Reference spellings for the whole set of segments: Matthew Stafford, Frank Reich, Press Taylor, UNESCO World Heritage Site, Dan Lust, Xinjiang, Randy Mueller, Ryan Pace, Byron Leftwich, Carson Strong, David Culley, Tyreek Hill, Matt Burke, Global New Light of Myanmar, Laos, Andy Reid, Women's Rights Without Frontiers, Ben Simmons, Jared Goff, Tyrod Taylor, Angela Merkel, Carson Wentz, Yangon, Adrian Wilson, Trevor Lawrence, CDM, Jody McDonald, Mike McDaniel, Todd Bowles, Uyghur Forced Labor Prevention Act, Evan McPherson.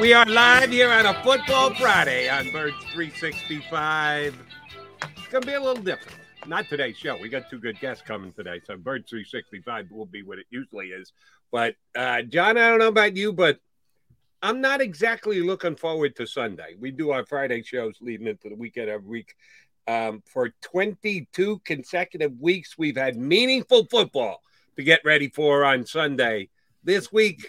We are live here on a Football Friday on Birds 365. It's going to be a little different. Not today's show. We got two good guests coming today, so Birds 365 will be what it usually is. But, John, I don't know about you, but I'm not exactly looking forward to Sunday. We do our Friday shows leading into the weekend every week. For 22 consecutive weeks, we've had meaningful football to get ready for on Sunday. This week,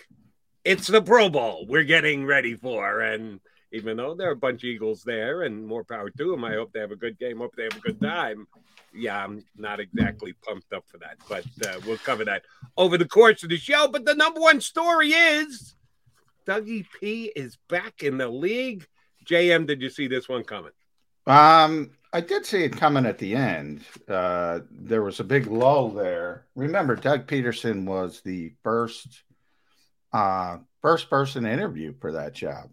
it's the Pro Bowl we're getting ready for, and even though there are a bunch of Eagles there and more power to them, I hope they have a good game, hope they have a good time. Yeah, I'm not exactly pumped up for that, but we'll cover that over the course of the show. But the number one story is Dougie P is back in the league. JM, did you see this one coming? I did see it coming at the end. There was a big lull there. Remember, Doug Peterson was the first person interviewed for that job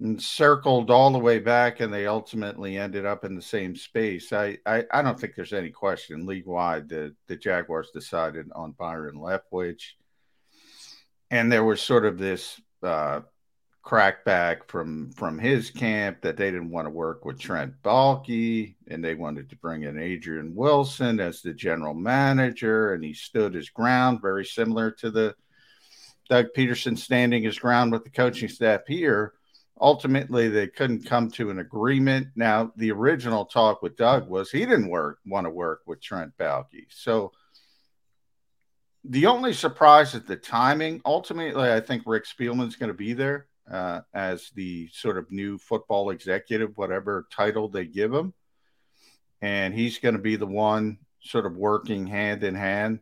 and circled all the way back, and they ultimately ended up in the same space. I don't think there's any question league-wide that the Jaguars decided on Byron Leftwich, and there was sort of this crackback from his camp that they didn't want to work with Trent Baalke, and they wanted to bring in Adrian Wilson as the general manager, and he stood his ground, very similar to the Doug Peterson standing his ground with the coaching staff here. Ultimately, they couldn't come to an agreement. Now, the original talk with Doug was he didn't want to work with Trent Baalke. So the only surprise is the timing. Ultimately, I think Rick Spielman's going to be there as the sort of new football executive, whatever title they give him. And he's going to be the one sort of working hand in hand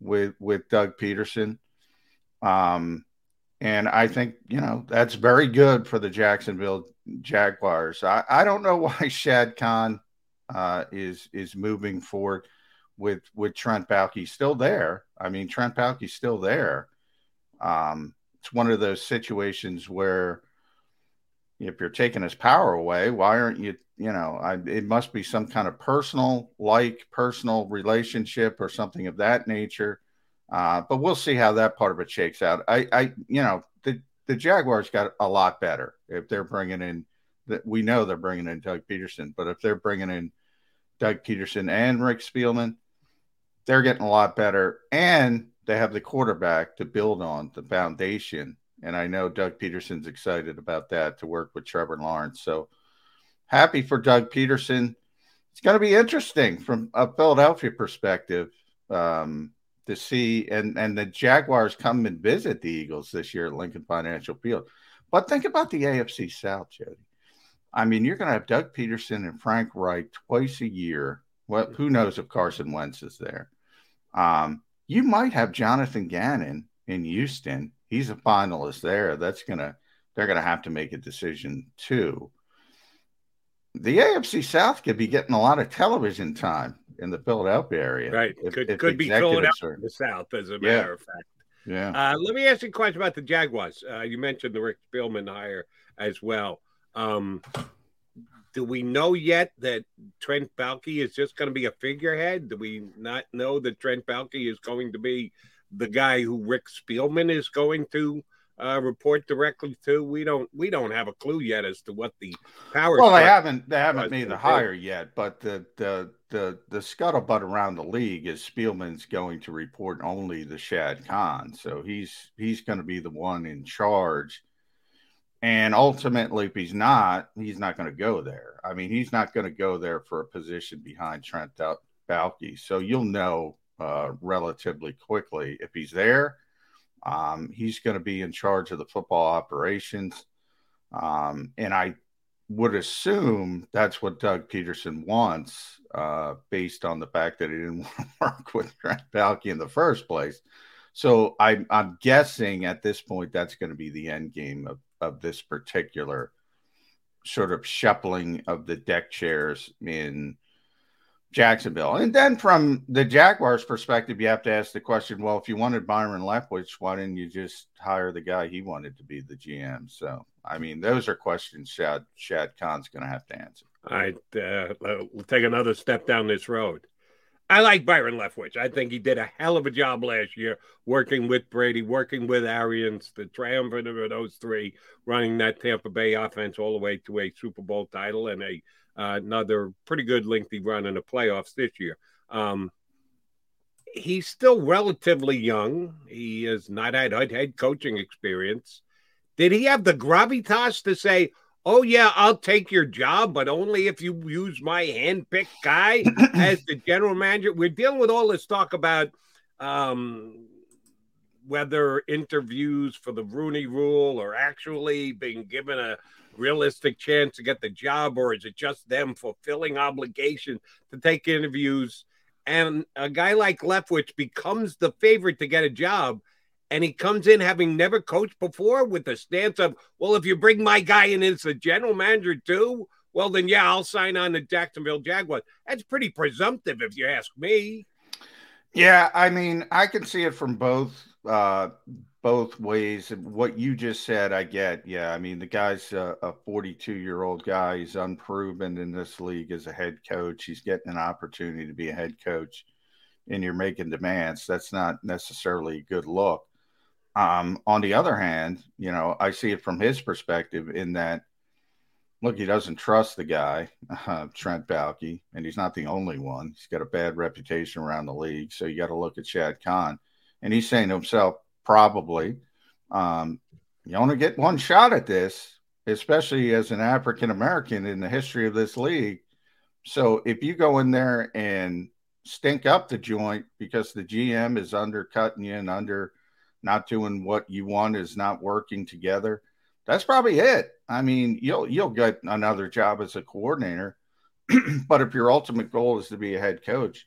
with Doug Peterson. And I think, you know, that's very good for the Jacksonville Jaguars. I don't know why Shad Khan is moving forward with Trent Baalke still there. I mean, Trent Baalke's still there. It's one of those situations where if you're taking his power away, why aren't you, you know, it must be some kind of personal relationship or something of that nature. But we'll see how that part of it shakes out. The Jaguars got a lot better if they're bringing in that. We know they're bringing in Doug Peterson, but if they're bringing in Doug Peterson and Rick Spielman, they're getting a lot better. And they have the quarterback to build on the foundation. And I know Doug Peterson's excited about that, to work with Trevor Lawrence. So happy for Doug Peterson. It's going to be interesting from a Philadelphia perspective. To see, and the Jaguars come and visit the Eagles this year at Lincoln Financial Field. But think about the AFC South, Jody. I mean, you're going to have Doug Peterson and Frank Reich twice a year. Well, who knows if Carson Wentz is there? You might have Jonathan Gannon in Houston. He's a finalist there. They're going to have to make a decision too. The AFC South could be getting a lot of television time in the Philadelphia area. Right. Could be Philadelphia in the South, as a matter of fact. Yeah. Let me ask you a question about the Jaguars. You mentioned the Rick Spielman hire as well. Do we know yet that Trent Baalke is just going to be a figurehead? Do we not know that Trent Baalke is going to be the guy who Rick Spielman is going to report directly to? We don't have a clue yet as to what the power. Well, they haven't made the hire yet, but the scuttlebutt around the league is Spielman's going to report only to Shad Khan, so he's going to be the one in charge. And ultimately, if he's not going to go there. I mean, he's not going to go there for a position behind Trent Baalke. So you'll know relatively quickly if he's there. He's going to be in charge of the football operations. And I would assume that's what Doug Peterson wants, based on the fact that he didn't want to work with Trent Baalke in the first place. So I'm guessing at this point that's going to be the end game of this particular sort of shuffling of the deck chairs in Jacksonville. And then from the Jaguars' perspective, you have to ask the question, well, if you wanted Byron Leftwich, why didn't you just hire the guy he wanted to be the GM? So, I mean, those are questions Shad Khan's going to have to answer. All right. We'll take another step down this road. I like Byron Leftwich. I think he did a hell of a job last year working with Brady, working with Arians, the triumvirate of those three, running that Tampa Bay offense all the way to a Super Bowl title and another pretty good lengthy run in the playoffs this year. He's still relatively young. He has not had head coaching experience. Did he have the gravitas to say, oh, yeah, I'll take your job, but only if you use my hand-picked guy as the general manager? We're dealing with all this talk about whether interviews for the Rooney Rule are actually being given a realistic chance to get the job, or is it just them fulfilling obligation to take interviews? And a guy like Leftwich becomes the favorite to get a job. And he comes in having never coached before with the stance of, well, if you bring my guy in as a general manager too, well, then, yeah, I'll sign on to Jacksonville Jaguars. That's pretty presumptive if you ask me. Yeah, I mean, I can see it from both ways. What you just said, I get. Yeah, I mean, the guy's a 42-year-old guy. He's unproven in this league as a head coach. He's getting an opportunity to be a head coach, and you're making demands. That's not necessarily a good look. On the other hand, you know, I see it from his perspective in that, look, he doesn't trust the guy, Trent Baalke, and he's not the only one. He's got a bad reputation around the league. So you got to look at Shad Khan, and he's saying to himself, probably, you only get one shot at this, especially as an African-American in the history of this league. So if you go in there and stink up the joint because the GM is undercutting you and not doing what you want, is not working together, that's probably it. I mean, you'll get another job as a coordinator, but if your ultimate goal is to be a head coach,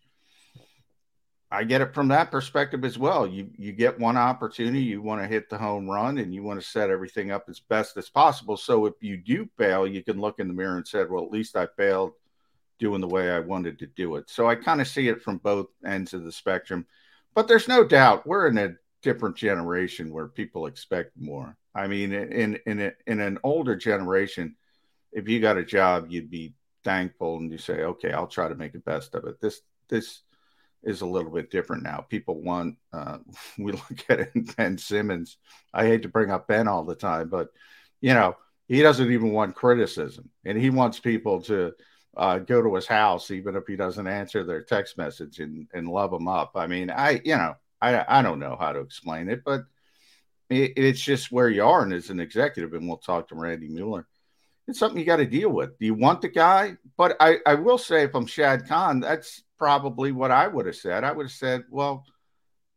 I get it from that perspective as well. You get one opportunity, you want to hit the home run, and you want to set everything up as best as possible. So if you do fail, you can look in the mirror and say, well, at least I failed doing the way I wanted to do it. So I kind of see it from both ends of the spectrum, but there's no doubt we're in a different generation where people expect more. I mean, in an older generation, if you got a job, you'd be thankful and you say, okay, I'll try to make the best of it. This is a little bit different now. People want, we look at it in Ben Simmons. I hate to bring up Ben all the time, but you know, he doesn't even want criticism, and he wants people to go to his house, even if he doesn't answer their text message, and love him up. I mean, I don't know how to explain it, but it's just where you are. And as an executive, and we'll talk to Randy Mueller, it's something you got to deal with. Do you want the guy? But I will say, if I'm Shad Khan, that's probably what I would have said. I would have said, well,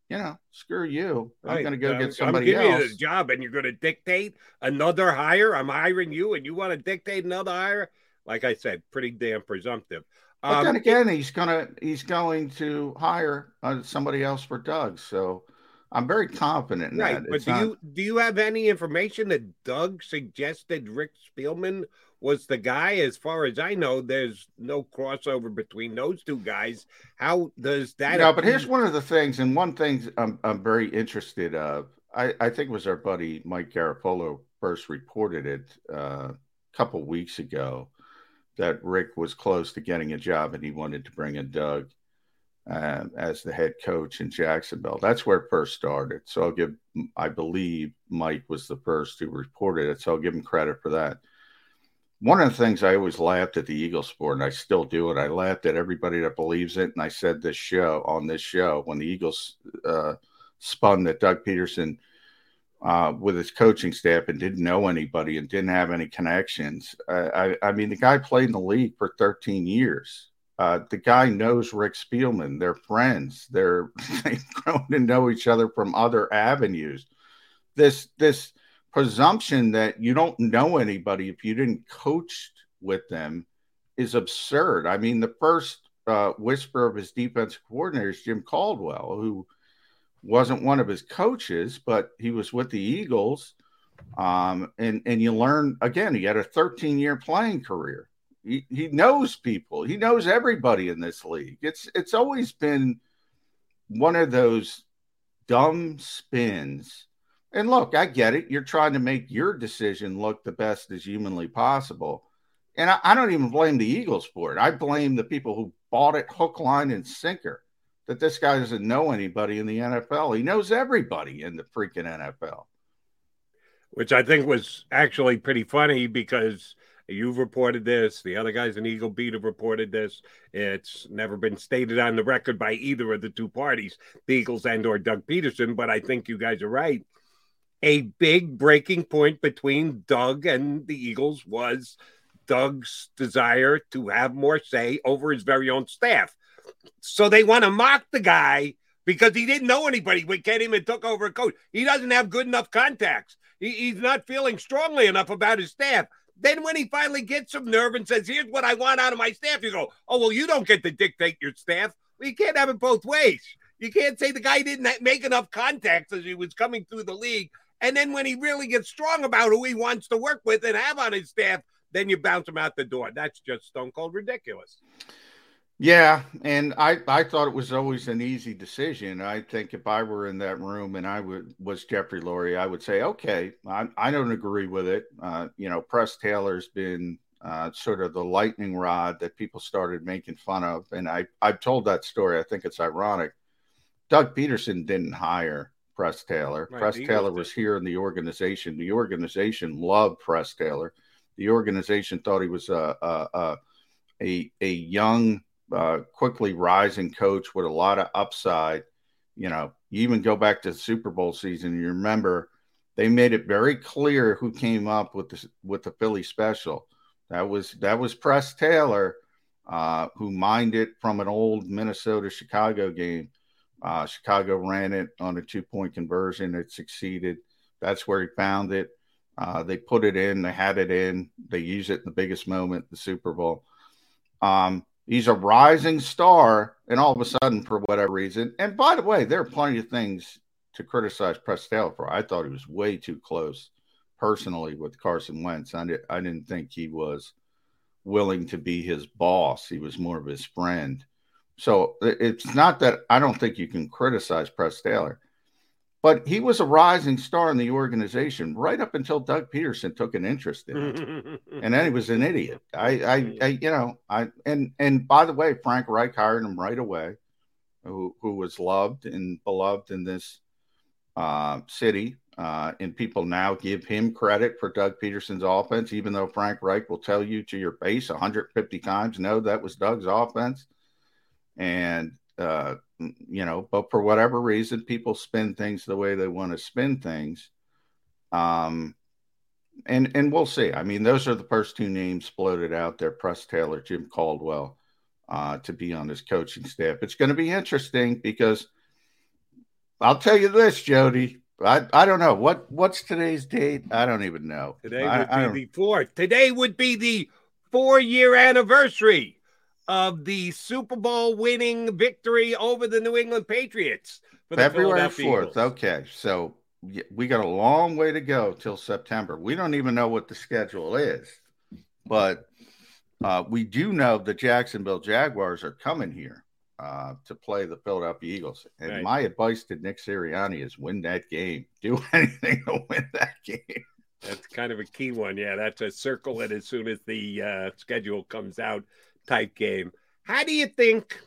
you know, screw you. I'm going to go get somebody else. I'm giving you this job, and you're going to dictate another hire? I'm hiring you, and you want to dictate another hire? Like I said, pretty damn presumptive. But then again, he's going to hire somebody else for Doug. So I'm very confident in that. But do you have any information that Doug suggested Rick Spielman was the guy? As far as I know, there's no crossover between those two guys. How does that? No, but here's one of the things, and one thing I'm very interested of. I think it was our buddy Mike Garafolo first reported it a couple weeks ago, that Rick was close to getting a job and he wanted to bring in Doug as the head coach in Jacksonville. That's where it first started. So I'll give, I believe Mike was the first who reported it. So I'll give him credit for that. One of the things I always laughed at the Eagles for, and I still do it, I laughed at everybody that believes it. And I said this show, on this show, when the Eagles spun that Doug Peterson with his coaching staff and didn't know anybody and didn't have any connections. I mean, the guy played in the league for 13 years. The guy knows Rick Spielman. They're friends. They've grown to know each other from other avenues. This presumption that you don't know anybody if you didn't coach with them is absurd. I mean, the first whisper of his defensive coordinator is Jim Caldwell, who wasn't one of his coaches, but he was with the Eagles. And you learn, again, he had a 13-year playing career. He knows people. He knows everybody in this league. It's always been one of those dumb spins. And look, I get it. You're trying to make your decision look the best as humanly possible. And I don't even blame the Eagles for it. I blame the people who bought it hook, line, and sinker, that this guy doesn't know anybody in the NFL. He knows everybody in the freaking NFL. Which I think was actually pretty funny because you've reported this. The other guys in Eagle Beat have reported this. It's never been stated on the record by either of the two parties, the Eagles and or Doug Peterson. But I think you guys are right. A big breaking point between Doug and the Eagles was Doug's desire to have more say over his very own staff. So they want to mock the guy because he didn't know anybody. We came and took over a coach. He doesn't have good enough contacts. He's not feeling strongly enough about his staff. Then when he finally gets some nerve and says, here's what I want out of my staff, you go, oh, well, you don't get to dictate your staff. Well, you can't have it both ways. You can't say the guy didn't make enough contacts as he was coming through the league. And then when he really gets strong about who he wants to work with and have on his staff, then you bounce him out the door. That's just stone cold ridiculous. Yeah, and I thought it was always an easy decision. I think if I were in that room and was Jeffrey Lurie, I would say, okay, I don't agree with it. Press Taylor's been sort of the lightning rod that people started making fun of. And I've told that story. I think it's ironic. Doug Peterson didn't hire Press Taylor. Right, Press Taylor was here in the organization. The organization loved Press Taylor. The organization thought he was a young, quickly rising coach with a lot of upside. You even go back to the Super Bowl season. You remember they made it very clear who came up with the Philly special. That was Press Taylor, who mined it from an old Minnesota-Chicago game. Chicago ran it on a 2-point conversion. It succeeded. That's where he found it. They put it in. They had it in. They use it in the biggest moment, the Super Bowl. He's a rising star, and all of a sudden, for whatever reason, and by the way, there are plenty of things to criticize Press Taylor for. I thought he was way too close personally with Carson Wentz. I didn't think he was willing to be his boss. He was more of his friend. So it's not that I don't think you can criticize Press Taylor, but he was a rising star in the organization right up until Doug Peterson took an interest in it. And then he was an idiot. And by the way, Frank Reich hired him right away, who was loved and beloved in this city. And people now give him credit for Doug Peterson's offense, even though Frank Reich will tell you to your face 150 times, no, that was Doug's offense. And, but for whatever reason, people spin things the way they want to spin things. And we'll see. I mean, those are the first two names floated out there, Press Taylor, Jim Caldwell, to be on his coaching staff. It's going to be interesting because I'll tell you this, Jody. I don't know. What's today's date? I don't even know. Today would be the 4-year anniversary of the Super Bowl winning victory over the New England Patriots. For the February 4th. Eagles. Okay. So we got a long way to go till September. We don't even know what the schedule is, but we do know the Jacksonville Jaguars are coming here to play the Philadelphia Eagles. And right. My advice to Nick Sirianni is win that game. Do anything to win that game. That's kind of a key one. Yeah, that's a circle. And as soon as the schedule comes out, type game. How do you think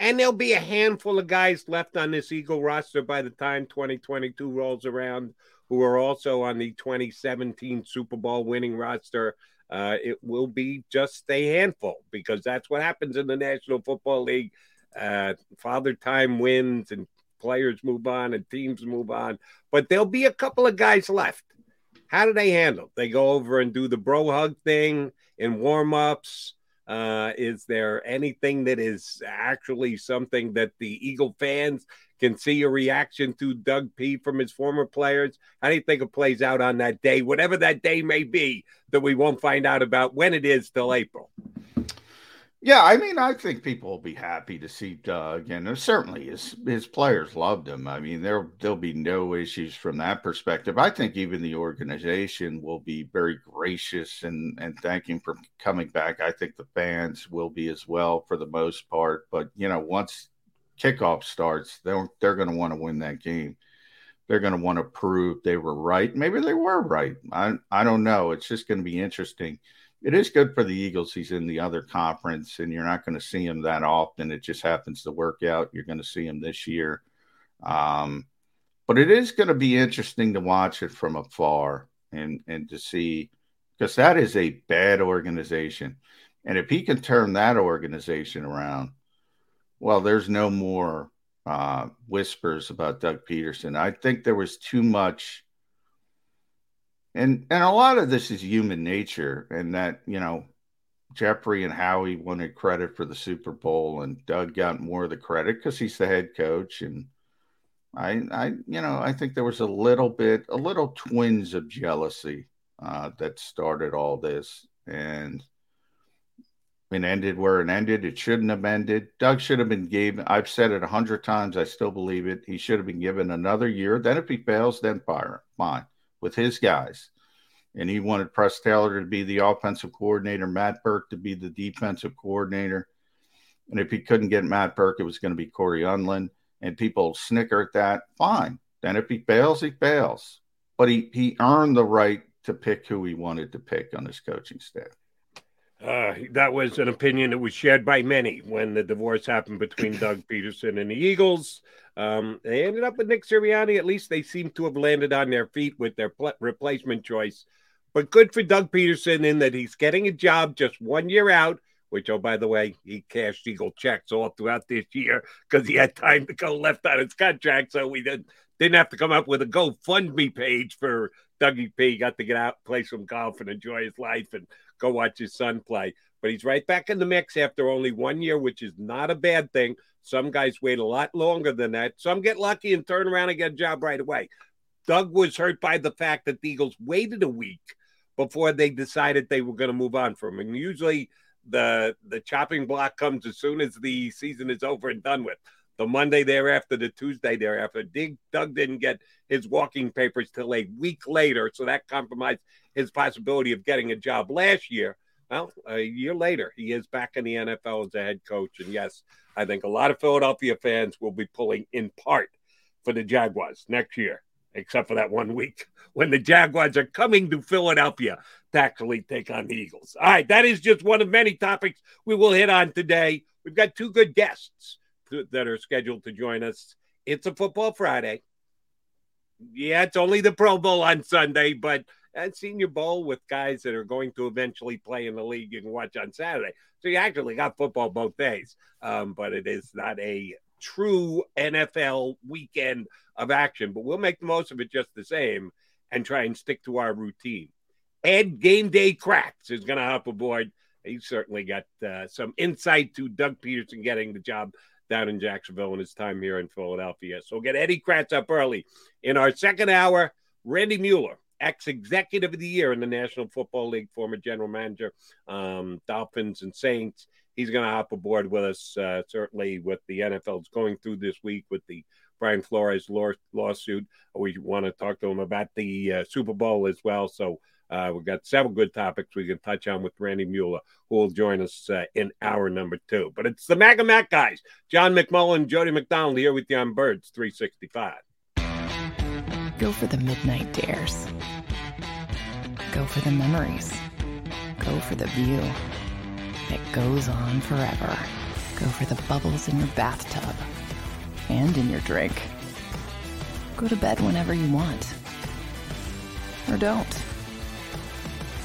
And there'll be a handful of guys left on this Eagle roster by the time 2022 rolls around who are also on the 2017 Super Bowl winning roster. It will be just a handful because that's what happens in the National Football League. Father time wins and players move on and teams move on. But there'll be a couple of guys left. How do they handle it? They go over and do the bro hug thing in warm-ups. Is there anything that is actually something that the Eagle fans can see a reaction to Doug P from his former players? How do you think it plays out on that day, whatever that day may be, that we won't find out about when it is till April? Yeah, I mean, I think people will be happy to see Doug, and there certainly his players loved him. I mean, there'll be no issues from that perspective. I think even the organization will be very gracious and thank him for coming back. I think the fans will be as well for the most part. But, you know, once kickoff starts, they're going to want to win that game. They're going to want to prove they were right. Maybe they were right. I don't know. It's just going to be interesting. It is good for the Eagles. He's in the other conference, and you're not going to see him that often. It just happens to work out. You're going to see him this year. But it is going to be interesting to watch it from afar and to see, because that is a bad organization. And if he can turn that organization around, well, there's no more whispers about Doug Peterson. I think there was too much. And a lot of this is human nature, and that, you know, Jeffrey and Howie wanted credit for the Super Bowl, and Doug got more of the credit because he's the head coach. And I think there was a little twinge of jealousy that started all this, and it ended where it ended. It shouldn't have ended. Doug should have been given. I've said it 100 times. I still believe it. He should have been given another year. Then if he fails, then fire him. Fine. With his guys. And he wanted Press Taylor to be the offensive coordinator, Matt Burke to be the defensive coordinator. And if he couldn't get Matt Burke, it was going to be Corey Unlin. And people snicker at that. Fine. Then if he fails, he fails. But he earned the right to pick who he wanted to pick on his coaching staff. That was an opinion that was shared by many when the divorce happened between Doug Peterson and the Eagles. They ended up with Nick Sirianni. At least they seem to have landed on their feet with their replacement choice. But good for Doug Peterson in that he's getting a job just 1 year out, which, oh, by the way, he cashed Eagle checks all throughout this year because he had time to go left on his contract. So we didn't have to come up with a GoFundMe page for Dougie P. Got to get out, play some golf, and enjoy his life and go watch his son play. But he's right back in the mix after only 1 year, which is not a bad thing. Some guys wait a lot longer than that. Some get lucky and turn around and get a job right away. Doug was hurt by the fact that the Eagles waited a week before they decided they were going to move on from him. And usually the chopping block comes as soon as the season is over and done with. The Monday thereafter, the Tuesday thereafter. Doug didn't get his walking papers till a week later, so that compromised his possibility of getting a job last year. Well, a year later, he is back in the NFL as a head coach, and yes, I think a lot of Philadelphia fans will be pulling in part for the Jaguars next year, except for that 1 week when the Jaguars are coming to Philadelphia to actually take on the Eagles. All right, that is just one of many topics we will hit on today. We've got two good guests that are scheduled to join us. It's a Football Friday. Yeah, it's only the Pro Bowl on Sunday, but that Senior Bowl with guys that are going to eventually play in the league you can watch on Saturday. So you actually got football both days, but it is not a true NFL weekend of action. But we'll make the most of it just the same and try and stick to our routine. Ed Game Day Kracz is going to hop aboard. He's certainly got some insight to Doug Peterson getting the job down in Jacksonville and his time here in Philadelphia. So we'll get Eddie Kracz up early. In our second hour, Randy Mueller, ex-executive of the year in the National Football League, former general manager, Dolphins and Saints. He's going to hop aboard with us, certainly with the NFL's going through this week with the Brian Flores lawsuit. We want to talk to him about the Super Bowl as well. So we've got several good topics we can touch on with Randy Mueller, who will join us in hour number two. But it's the Mac and Mac guys, John McMullen, Jody McDonald here with you on Birds 365. Go for the midnight dares. Go for the memories. Go for the view that goes on forever. go for the bubbles in your bathtub and in your drink. Go to bed whenever you want. Or don't.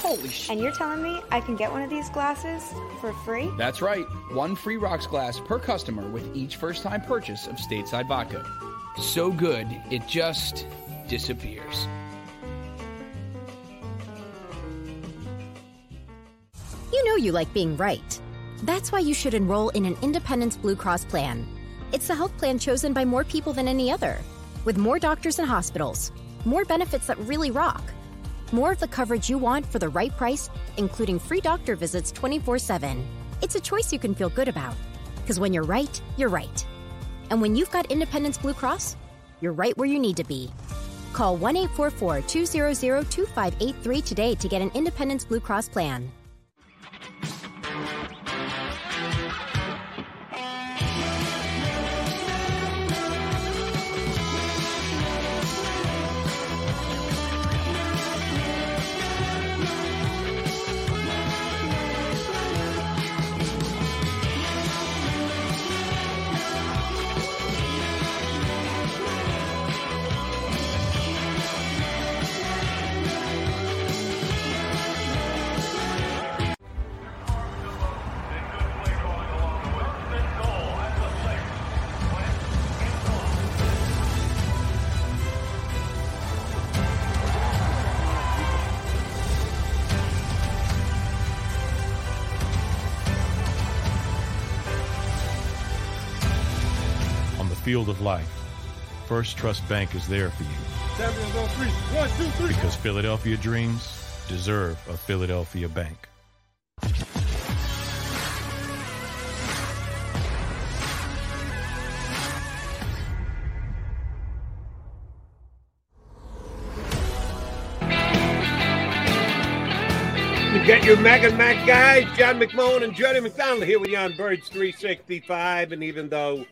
Holy shit. And you're telling me I can get one of these glasses for free? That's right. One free rocks glass per customer with each first-time purchase of Stateside Vodka. So good, it just disappears. You know you like being right. That's why you should enroll in an Independence Blue Cross plan. It's the health plan chosen by more people than any other. With more doctors and hospitals, more benefits that really rock, more of the coverage you want for the right price, including free doctor visits 24/7. It's a choice you can feel good about. Because when you're right, you're right. And when you've got Independence Blue Cross, you're right where you need to be. Call 1-844-200-2583 today to get an Independence Blue Cross plan. Field of life. First Trust Bank is there for you. 7 on 3. 1, 2, 3. Because Philadelphia dreams deserve a Philadelphia bank. You got your Mac and Mac guys, John McMullen and Jody McDonald here with you on Birds 365. And even though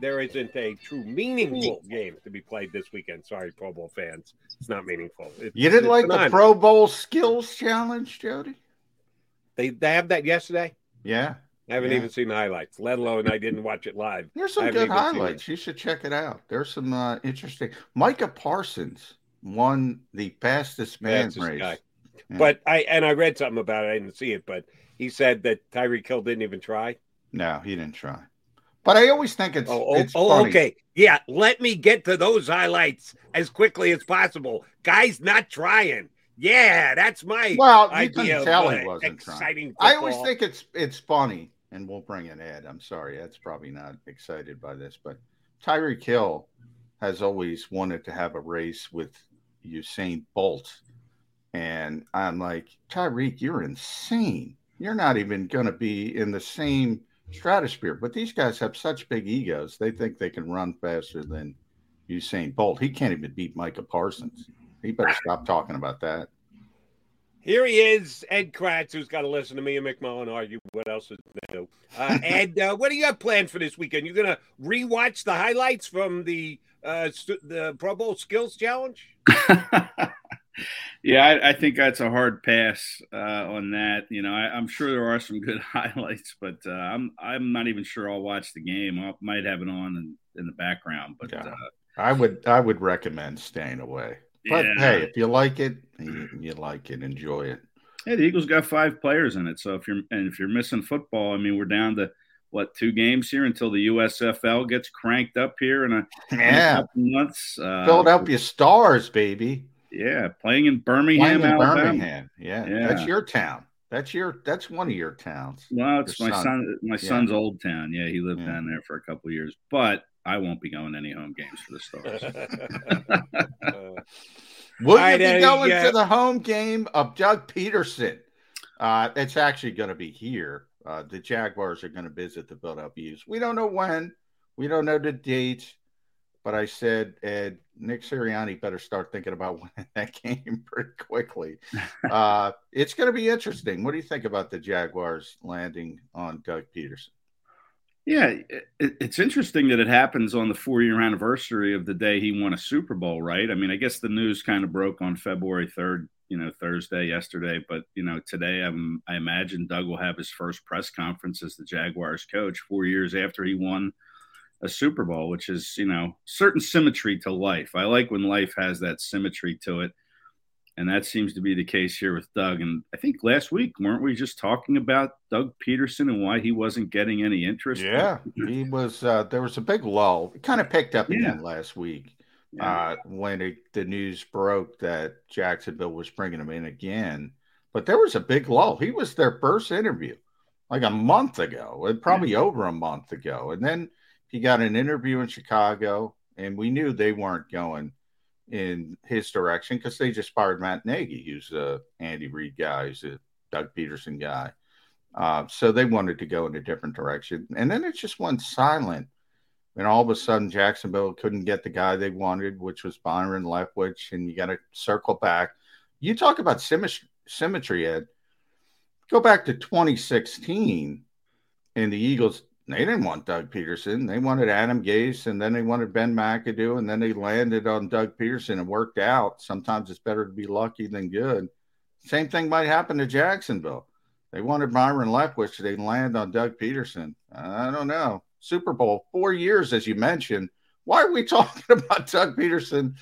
there isn't a true meaningful game to be played this weekend. Sorry, Pro Bowl fans. It's not meaningful. You didn't like the Pro Bowl Skills Challenge, Jody? They have that yesterday? Yeah. I haven't even seen the highlights, let alone I didn't watch it live. There's some good highlights. You should check it out. There's some interesting. Micah Parsons won the fastest man race. Yeah. But I read something about it. I didn't see it, but he said that Tyreek Hill didn't even try. No, he didn't try. But I always think it's funny. Okay. Yeah, let me get to those highlights as quickly as possible. Guys not trying. Yeah, that's my idea. Well, you can tell he wasn't trying. I always think it's funny, and we'll bring in Ed. I'm sorry, Ed's probably not excited by this, but Tyreek Hill has always wanted to have a race with Usain Bolt. And I'm like, Tyreek, you're insane. You're not even going to be in the same stratosphere, but these guys have such big egos. They think they can run faster than Usain Bolt. He can't even beat Micah Parsons. He better stop talking about that. Here he is, Ed Kracz, who's got to listen to me and McMullen argue. What else is new? Ed, what do you have planned for this weekend? You're going to rewatch the highlights from the Pro Bowl Skills Challenge? Yeah, I think that's a hard pass on that. You know, I'm sure there are some good highlights, but I'm not even sure I'll watch the game. I might have it on in the background, but I would recommend staying away. But hey, if you like it, you like it, enjoy it. Yeah, the Eagles got 5 players in it, so if you're missing football, I mean, we're down to 2 games here until the USFL gets cranked up here in a couple months. Philadelphia Stars, baby. Yeah, playing in Birmingham, Alabama. Birmingham. Yeah, that's your town. That's one of your towns. Well, it's your son. My son's old town. Yeah, he lived down there for a couple of years. But I won't be going to any home games for the Stars. Will you be going to the home game of Doug Peterson? It's actually going to be here. The Jaguars are going to visit the Philadelphia Eagles. We don't know when. We don't know the date. But I said, Ed, Nick Sirianni better start thinking about winning that game pretty quickly. It's going to be interesting. What do you think about the Jaguars landing on Doug Peterson? Yeah, it's interesting that it happens on the 4-year anniversary of the day he won a Super Bowl, right? I mean, I guess the news kind of broke on February 3rd, Thursday, yesterday. But, today I imagine Doug will have his first press conference as the Jaguars coach 4 years after he won a Super Bowl, which is, certain symmetry to life. I like when life has that symmetry to it. And that seems to be the case here with Doug. And I think last week, weren't we just talking about Doug Peterson and why he wasn't getting any interest? Yeah, he was. There was a big lull. It kind of picked up again last week when the news broke that Jacksonville was bringing him in again. But there was a big lull. He was their first interview like a month ago, probably over a month ago. And then he got an interview in Chicago, and we knew they weren't going in his direction because they just fired Matt Nagy, who's an Andy Reid guy, who's a Doug Peterson guy. So they wanted to go in a different direction. And then it just went silent. And all of a sudden, Jacksonville couldn't get the guy they wanted, which was Byron Leftwich, and you got to circle back. You talk about symmetry, Ed. Go back to 2016, and the Eagles – they didn't want Doug Peterson. They wanted Adam Gase, and then they wanted Ben McAdoo, and then they landed on Doug Peterson and worked out. Sometimes it's better to be lucky than good. Same thing might happen to Jacksonville. They wanted Byron Leftwich. They land on Doug Peterson. I don't know. Super Bowl, 4 years, as you mentioned. Why are we talking about Doug Peterson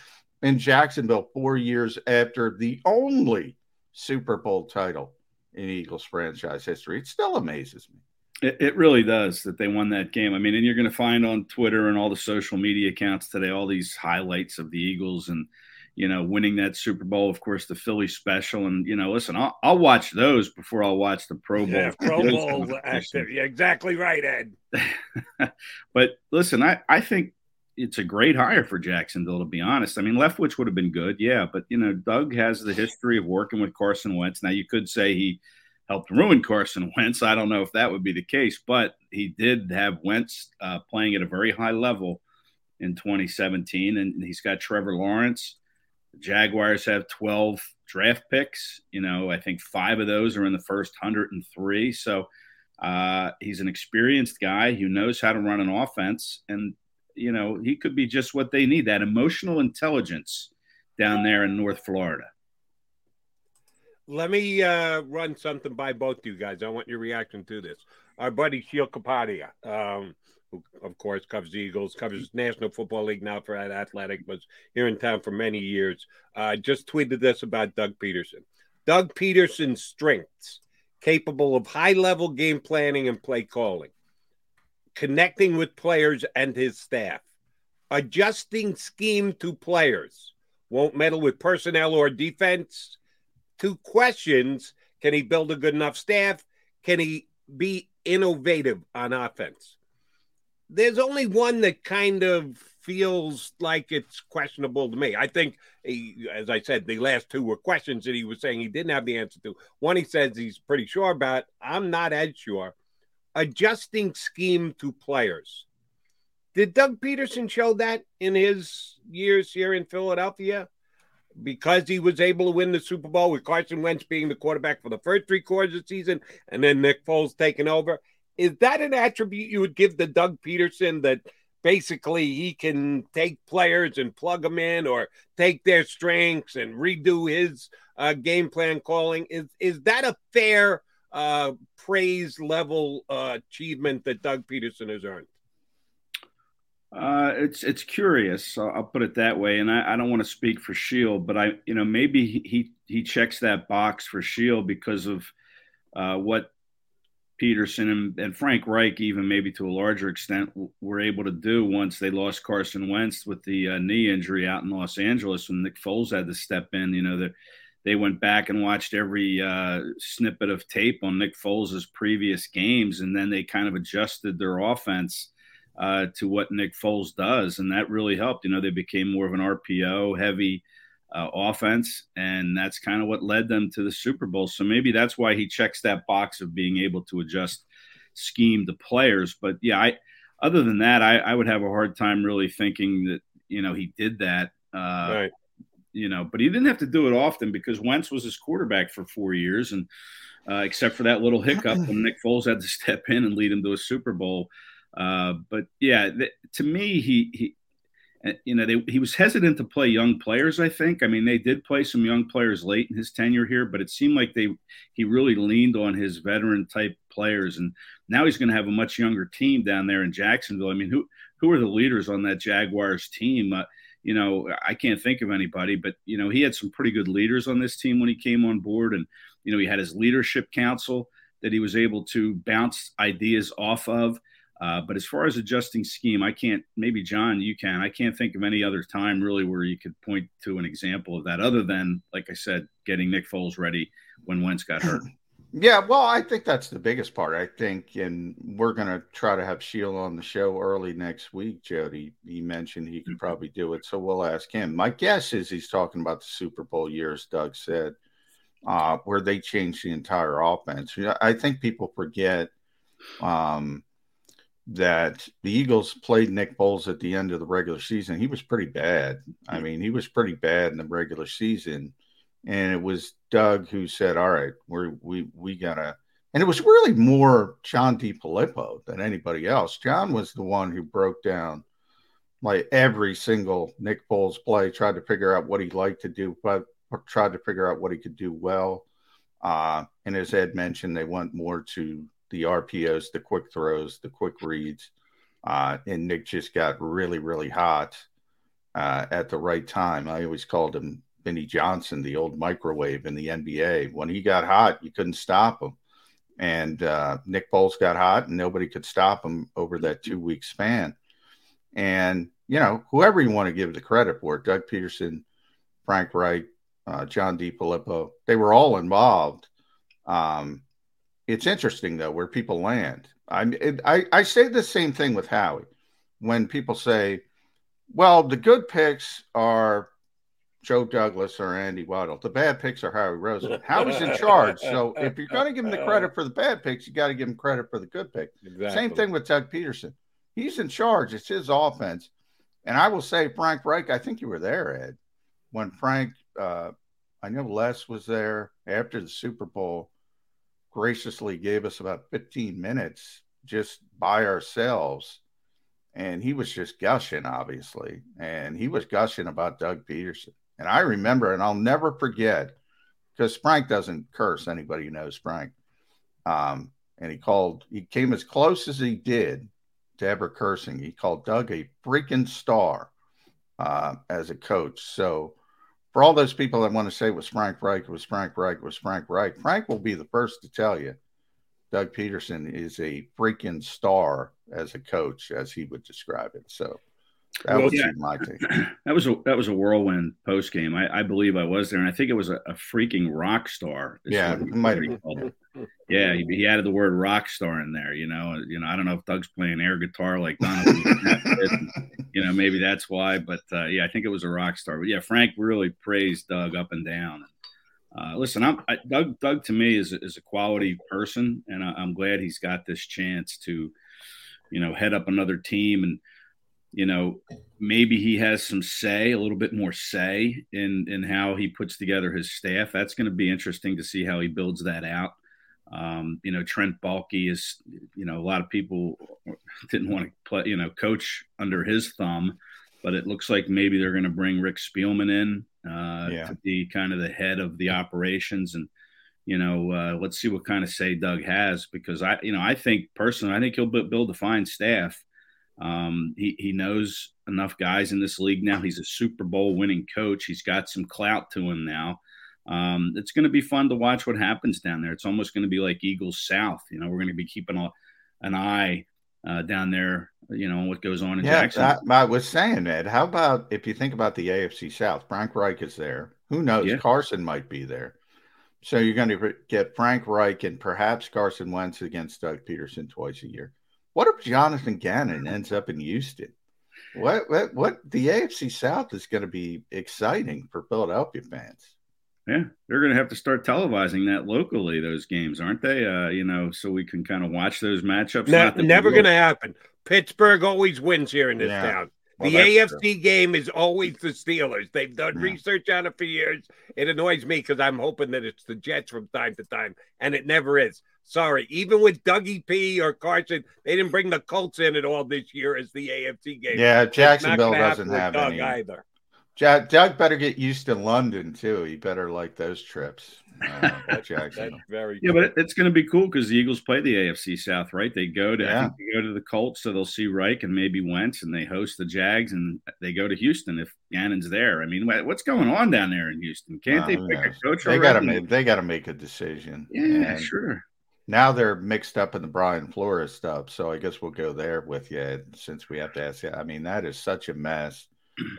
in Jacksonville 4 years after the only Super Bowl title in Eagles franchise history? It still amazes me. It really does that they won that game. I mean, and you're going to find on Twitter and all the social media accounts today, all these highlights of the Eagles and, winning that Super Bowl, of course, the Philly special. And, listen, I'll watch those before I'll watch the Pro Bowl. Yeah, Pro Bowl. You're exactly right, Ed. But listen, I think it's a great hire for Jacksonville, to be honest. I mean, Leftwich would have been good. Yeah. But, Doug has the history of working with Carson Wentz. Now you could say he helped ruin Carson Wentz. I don't know if that would be the case, but he did have Wentz playing at a very high level in 2017, and he's got Trevor Lawrence. The Jaguars have 12 draft picks. I think 5 of those are in the first 103. So he's an experienced guy who knows how to run an offense, and, he could be just what they need, that emotional intelligence down there in North Florida. Let me run something by both you guys. I want your reaction to this. Our buddy Sheil Kapadia, who, of course, covers the Eagles, covers National Football League now for Athletic, was here in town for many years, just tweeted this about Doug Peterson. Doug Peterson's strengths, capable of high-level game planning and play calling, connecting with players and his staff, adjusting scheme to players, won't meddle with personnel or defense. 2 questions: can he build a good enough staff? Can he be innovative on offense? There's only one that kind of feels like it's questionable to me. I think, as I said, the last 2 were questions that he was saying he didn't have the answer to. One he says he's pretty sure about. I'm not as sure. Adjusting scheme to players. Did Doug Peterson show that in his years here in Philadelphia? Because he was able to win the Super Bowl with Carson Wentz being the quarterback for the first 3 quarters of the season and then Nick Foles taking over. Is that an attribute you would give to Doug Peterson, that basically he can take players and plug them in or take their strengths and redo his game plan calling? Is that a fair praise level achievement that Doug Peterson has earned? It's curious. I'll put it that way. And I don't want to speak for Sheil, but maybe he checks that box for Sheil because of what Peterson and Frank Reich, even maybe to a larger extent, were able to do once they lost Carson Wentz with the knee injury out in Los Angeles when Nick Foles had to step in. They went back and watched every snippet of tape on Nick Foles' previous games, and then they kind of adjusted their offense to what Nick Foles does, and that really helped. They became more of an RPO-heavy offense, and that's kind of what led them to the Super Bowl. So maybe that's why he checks that box of being able to adjust scheme to players. But, yeah, other than that, I would have a hard time really thinking that you know, he did that. Right. You know, but he didn't have to do it often because Wentz was his quarterback for 4 years. And except for that little hiccup when Nick Foles had to step in and lead him to a Super Bowl. But, yeah, to me, he was hesitant to play young players, I think. I mean, they did play some young players late in his tenure here, but it seemed like he really leaned on his veteran-type players. And now he's going to have a much younger team down there in Jacksonville. I mean, who are the leaders on that Jaguars team? You know, I can't think of anybody, but, you know, he had some pretty good leaders on this team when he came on board. And, you know, he had his leadership council that he was able to bounce ideas off of. But as far as adjusting scheme, I can't – maybe, John, you can. I can't think of any other time really where you could point to an example of that other than, like I said, getting Nick Foles ready when Wentz got hurt. Yeah, well, I think that's the biggest part, I think. And we're going to try to have Sheil on the show early next week, Jody. He mentioned he could probably do it, so we'll ask him. My guess is he's talking about the Super Bowl year, as Doug said, where they changed the entire offense. I think people forget that the Eagles played Nick Foles at the end of the regular season. He was pretty bad. I mean, he was pretty bad in the regular season. And it was Doug who said, all right, we got to – and it was really more John DiPilippo than anybody else. John was the one who broke down like every single Nick Foles play, tried to figure out what he liked to do, but tried to figure out what he could do well. And as Ed mentioned, they went more to – the RPOs, the quick throws, the quick reads. And Nick just got really, really hot at the right time. I always called him Benny Johnson, the old microwave in the NBA. When he got hot, you couldn't stop him. And Nick Foles got hot, and nobody could stop him over that 2-week span. And, you know, whoever you want to give the credit for, Doug Peterson, Frank Reich, John DiPilippo, they were all involved. It's interesting, though, where people land. I say the same thing with Howie when people say, well, the good picks are Joe Douglas or Andy Waddle. The bad picks are Howie Roseman. Howie's in charge. So if you're going to give him the credit for the bad picks, you got to give him credit for the good pick. Exactly. Same thing with Doug Peterson. He's in charge. It's his offense. And I will say, Frank Reich, I think you were there, Ed, when Frank, I know Les was there after the Super Bowl, graciously gave us about 15 minutes just by ourselves. And he was just gushing, obviously. And he was gushing about Doug Peterson. And I remember, and I'll never forget, because Frank doesn't curse. Anybody who knows Frank. And he came as close as he did to ever cursing. He called Doug a freaking star as a coach. So, for all those people that want to say it was Frank Reich, it was Frank Reich, it was Frank Reich, Frank will be the first to tell you Doug Peterson is a freaking star as a coach, as he would describe it. So that was my take. That was a whirlwind post game. I believe I was there, and I think it was a freaking rock star. Yeah, it might have been. Yeah, he added the word rock star in there, you know. I don't know if Doug's playing air guitar like Donovan. You know, maybe that's why. But, yeah, I think it was a rock star. But, yeah, Frank really praised Doug up and down. Listen, Doug to me is a quality person, and I'm glad he's got this chance to, you know, head up another team. And, you know, maybe he has some say, a little bit more say in how he puts together his staff. That's going to be interesting to see how he builds that out. You know, Trent Baalke is, you know, a lot of people didn't want to play, you know, coach under his thumb, but it looks like maybe they're going to bring Rick Spielman in to be kind of the head of the operations. And, you know, let's see what kind of say Doug has, because I think he'll build a fine staff. He knows enough guys in this league now. He's a Super Bowl winning coach. He's got some clout to him now. It's going to be fun to watch what happens down there. It's almost going to be like Eagles South. You know, we're going to be keeping an eye down there, you know, on what goes on in Jacksonville. I was saying, Ed, how about if you think about the AFC South, Frank Reich is there. Who knows? Yeah. Carson might be there. So you're going to get Frank Reich and perhaps Carson Wentz against Doug Peterson twice a year. What if Jonathan Gannon ends up in Houston? What? The AFC South is going to be exciting for Philadelphia fans. Yeah, they're going to have to start televising that locally, those games, aren't they? You know, so we can kind of watch those matchups. Never going to happen. Pittsburgh always wins here in this town. The AFC game is always the Steelers. They've done research on it for years. It annoys me because I'm hoping that it's the Jets from time to time, and it never is. Sorry. Even with Dougie P or Carson, they didn't bring the Colts in at all this year as the AFC game. Yeah, Jacksonville doesn't have Doug any. Either. Doug better get used to London, too. He better like those trips. Jacksonville. That's very good. Yeah, but it's going to be cool because the Eagles play the AFC South, right? They go to I think they go to the Colts, so they'll see Reich and maybe Wentz, and they host the Jags, and they go to Houston if Gannon's there. I mean, what's going on down there in Houston? Can't they pick a coach already? They got to make a decision. Yeah, and sure. Now they're mixed up in the Brian Flores stuff, so I guess we'll go there with you since we have to ask you. I mean, that is such a mess.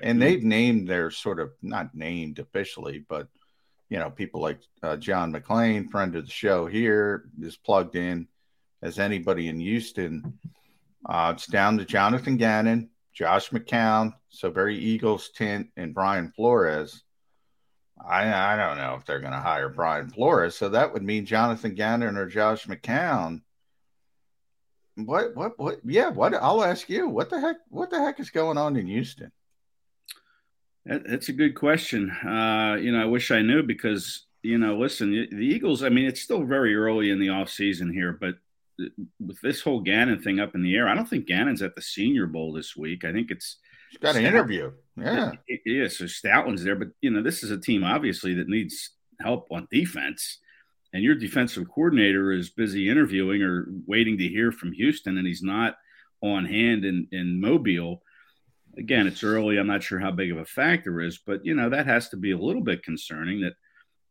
And they've named their sort of, not named officially, but, you know, people like John McClain, friend of the show here, is plugged in as anybody in Houston. It's down to Jonathan Gannon, Josh McCown, so very Eagles tint, and Brian Flores. I don't know if they're going to hire Brian Flores, so that would mean Jonathan Gannon or Josh McCown. What? Yeah, what? I'll ask you. What the heck is going on in Houston? That's a good question. You know, I wish I knew because, you know, listen, the Eagles, I mean, it's still very early in the offseason here, but with this whole Gannon thing up in the air, I don't think Gannon's at the Senior Bowl this week. I think it's – he's got an interview. Yeah. Yeah, so Stoutland's there. But, you know, this is a team, obviously, that needs help on defense. And your defensive coordinator is busy interviewing or waiting to hear from Houston, and he's not on hand in Mobile. Again, it's early. I'm not sure how big of a factor is, but, you know, that has to be a little bit concerning that,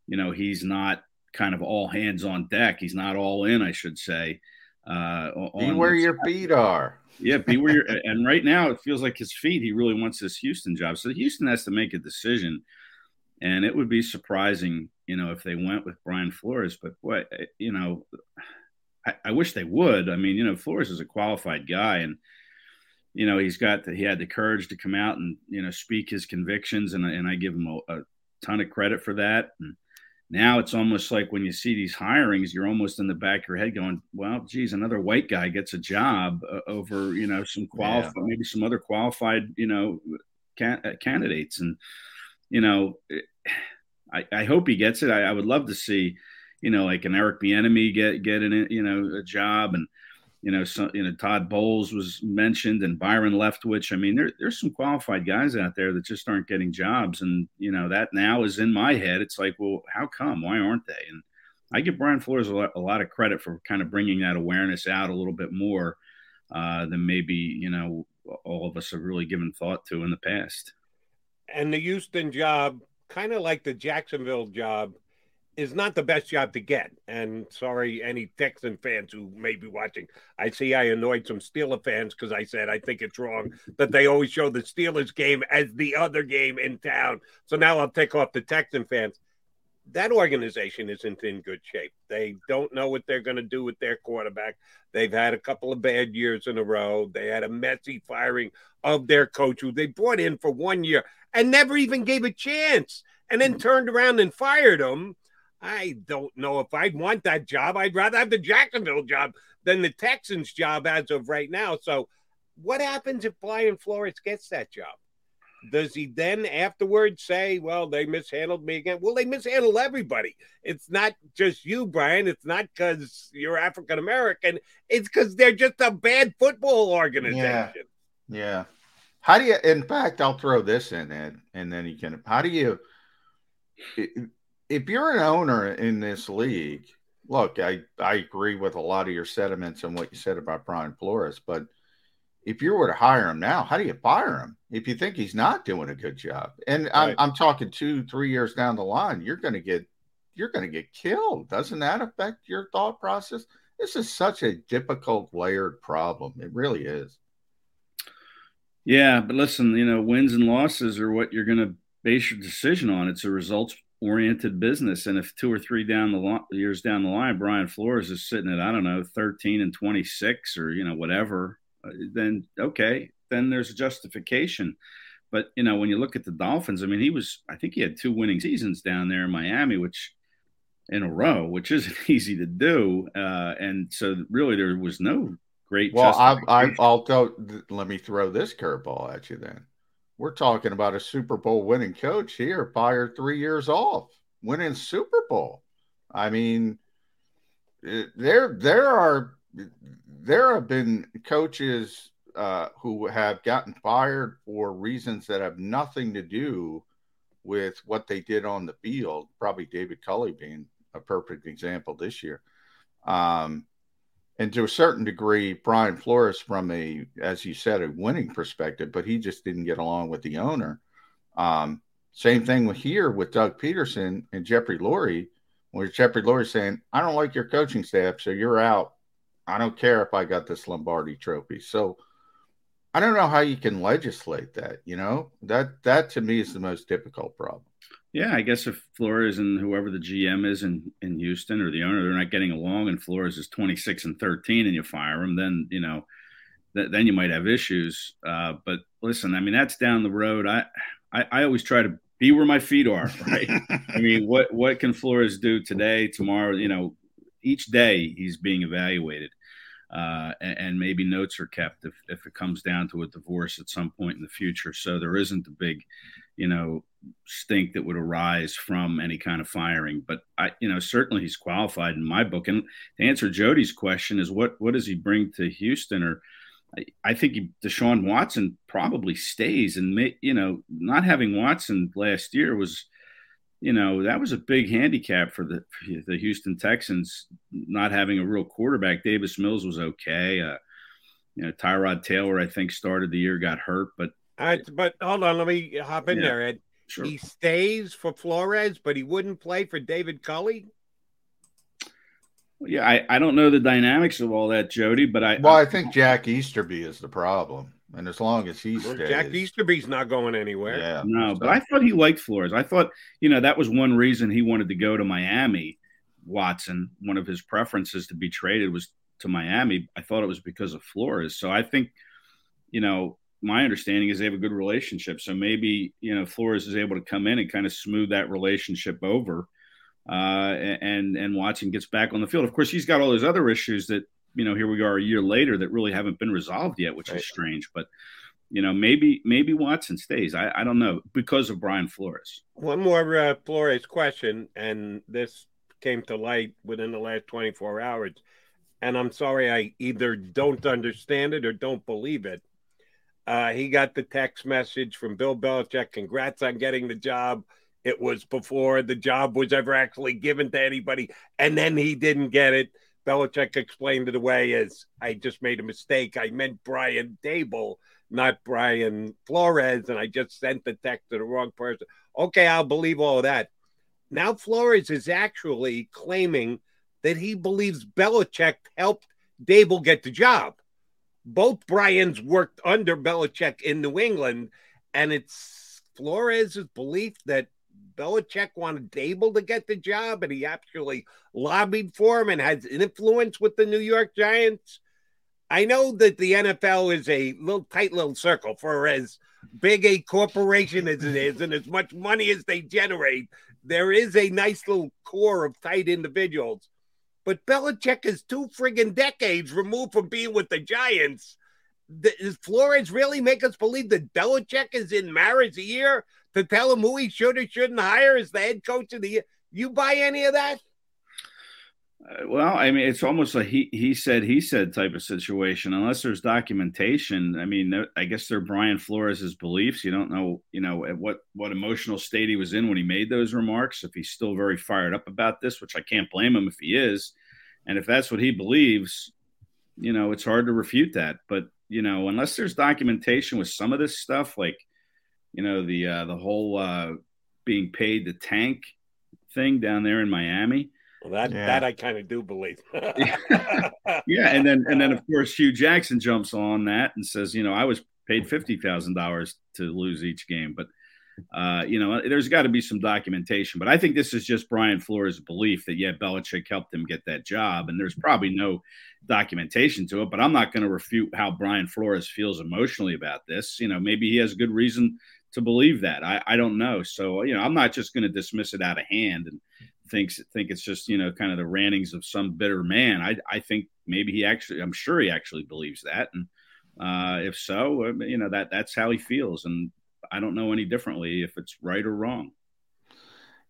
you know, he's not kind of all hands on deck. He's not all in, I should say. Be where your feet are. Yeah, be where you're – and right now it feels like his feet, he really wants this Houston job. So Houston has to make a decision, and it would be surprising, you know, if they went with Brian Flores. But, boy, you know, I wish they would. I mean, you know, Flores is a qualified guy, and – you know, he had the courage to come out and, you know, speak his convictions, and I give him a ton of credit for that. And now it's almost like when you see these hirings, you're almost in the back of your head going, well, geez, another white guy gets a job over, you know, some qualified, maybe some other qualified, you know, candidates. And, you know, I hope he gets it. I would love to see, you know, like an Eric Bieniemy get an, you know, a job. And, you know, Todd Bowles was mentioned, and Byron Leftwich. I mean, there's some qualified guys out there that just aren't getting jobs. And, you know, that now is in my head. It's like, well, how come? Why aren't they? And I give Brian Flores a lot of credit for kind of bringing that awareness out a little bit more than maybe, you know, all of us have really given thought to in the past. And the Houston job, kind of like the Jacksonville job, is not the best job to get. And sorry, any Texan fans who may be watching, I see I annoyed some Steeler fans because I said I think it's wrong that they always show the Steelers game as the other game in town. So now I'll take off the Texan fans. That organization isn't in good shape. They don't know what they're going to do with their quarterback. They've had a couple of bad years in a row. They had a messy firing of their coach who they brought in for 1 year and never even gave a chance, and then turned around and fired him. I don't know if I'd want that job. I'd rather have the Jacksonville job than the Texans job as of right now. So what happens if Brian Flores gets that job? Does he then afterwards say, well, they mishandled me again? Well, they mishandle everybody. It's not just you, Brian. It's not because you're African-American. It's because they're just a bad football organization. Yeah. How do you – in fact, I'll throw this in, Ed, and then you can – how do you – if you're an owner in this league, look, I agree with a lot of your sentiments and what you said about Brian Flores, but if you were to hire him now, how do you fire him if you think he's not doing a good job? And right. I'm talking 2-3 years down the line, you're going to get killed. Doesn't that affect your thought process? This is such a difficult layered problem. It really is. Yeah, but listen, you know, wins and losses are what you're going to base your decision on. It's a results oriented business, and if 2 or 3 years down the line Brian Flores is sitting at, I don't know, 13-26 or, you know, whatever, then okay, then there's a justification. But, you know, when you look at the Dolphins, I mean, I think he had 2 winning seasons down there in Miami, which in a row, which isn't easy to do, and so really there was no Great. Well, I'll go. Let me throw this curveball at you then. We're talking about a Super Bowl winning coach here, prior 3 years off, winning Super Bowl. I mean, there have been coaches who have gotten fired for reasons that have nothing to do with what they did on the field. Probably David Culley being a perfect example this year. And to a certain degree, Brian Flores from a, as you said, a winning perspective, but he just didn't get along with the owner. Same thing here with Doug Peterson and Jeffrey Lurie, where Jeffrey Lurie saying, I don't like your coaching staff, so you're out. I don't care if I got this Lombardi trophy. So I don't know how you can legislate that, you know? That to me is the most difficult problem. Yeah, I guess if Flores and whoever the GM is in Houston or the owner, they're not getting along, and Flores is 26-13, and you fire him, then you know, then you might have issues. But listen, I mean, that's down the road. I always try to be where my feet are, right? I mean, what can Flores do today, tomorrow? You know, each day he's being evaluated, and maybe notes are kept if it comes down to a divorce at some point in the future. So there isn't a big, you know, stink that would arise from any kind of firing. But I, you know, certainly he's qualified in my book. And to answer Jody's question is what does he bring to Houston? Or I think Deshaun Watson probably stays, and you know, not having Watson last year was, you know, that was a big handicap for the Houston Texans, not having a real quarterback. Davis Mills was okay. You know, Tyrod Taylor, I think, started the year, got hurt, but hold on, let me hop in there, Ed. Sure. He stays for Flores, but he wouldn't play for David Culley? Yeah, I don't know the dynamics of all that, Jody, but I think Jack Easterby is the problem. And as long as he stays. Jack Easterby's not going anywhere. Yeah, no, but I thought he liked Flores. I thought, you know, that was one reason he wanted to go to Miami, Watson. One of his preferences to be traded was to Miami. I thought it was because of Flores. So I think, you know, my understanding is they have a good relationship. So maybe, you know, Flores is able to come in and kind of smooth that relationship over, and Watson gets back on the field. Of course, he's got all those other issues that, you know, here we are a year later that really haven't been resolved yet, which is strange. But, you know, maybe Watson stays. I don't know, because of Brian Flores. One more Flores question, and this came to light within the last 24 hours. And I'm sorry, I either don't understand it or don't believe it. He got the text message from Bill Belichick, congrats on getting the job. It was before the job was ever actually given to anybody, and then he didn't get it. Belichick explained it away as, I just made a mistake. I meant Brian Dable, not Brian Flores, and I just sent the text to the wrong person. Okay, I'll believe all of that. Now Flores is actually claiming that he believes Belichick helped Dable get the job. Both Bryans worked under Belichick in New England, and it's Flores' belief that Belichick wanted Dable to get the job, and he actually lobbied for him and has influence with the New York Giants. I know that the NFL is a little tight little circle for as big a corporation as it is and as much money as they generate. There is a nice little core of tight individuals. But Belichick is 2 friggin' decades removed from being with the Giants. Does Flores really make us believe that Belichick is in Mara's ear to tell him who he should or shouldn't hire as the head coach of the year? You buy any of that? Well, I mean, it's almost a he said type of situation, unless there's documentation. I mean, I guess they're Brian Flores' beliefs. You don't know, you know, at what emotional state he was in when he made those remarks, if he's still very fired up about this, which I can't blame him if he is. And if that's what he believes, you know, it's hard to refute that. But, you know, unless there's documentation with some of this stuff, like, you know, the whole being paid to tank thing down there in Miami. Well, that I kind of do believe. Yeah, and then of course Hugh Jackson jumps on that and says, you know, I was paid $50,000 to lose each game, but you know, there's got to be some documentation. But I think this is just Brian Flores' belief that Belichick helped him get that job, and there's probably no documentation to it. But I'm not going to refute how Brian Flores feels emotionally about this. You know, maybe he has good reason to believe that. I don't know. So, you know, I'm not just going to dismiss it out of hand and think it's just, you know, kind of the rantings of some bitter man. I think maybe he actually, I'm sure he actually believes that. And if so, you know, that's how he feels. And I don't know any differently if it's right or wrong.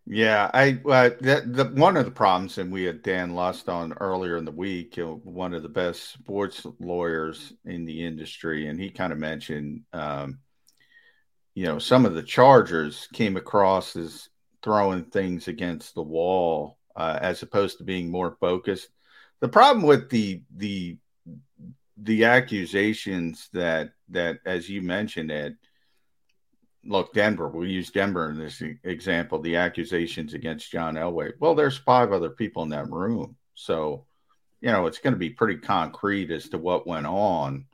Yeah, one of the problems, and we had Dan Lust on earlier in the week, one of the best sports lawyers in the industry, and he kind of mentioned, you know, some of the Chargers came across as throwing things against the wall as opposed to being more focused. The problem with the accusations that as you mentioned, Ed. Look, Denver, we'll use Denver in this example, the accusations against John Elway. Well, there's 5 other people in that room. So, you know, it's going to be pretty concrete as to what went on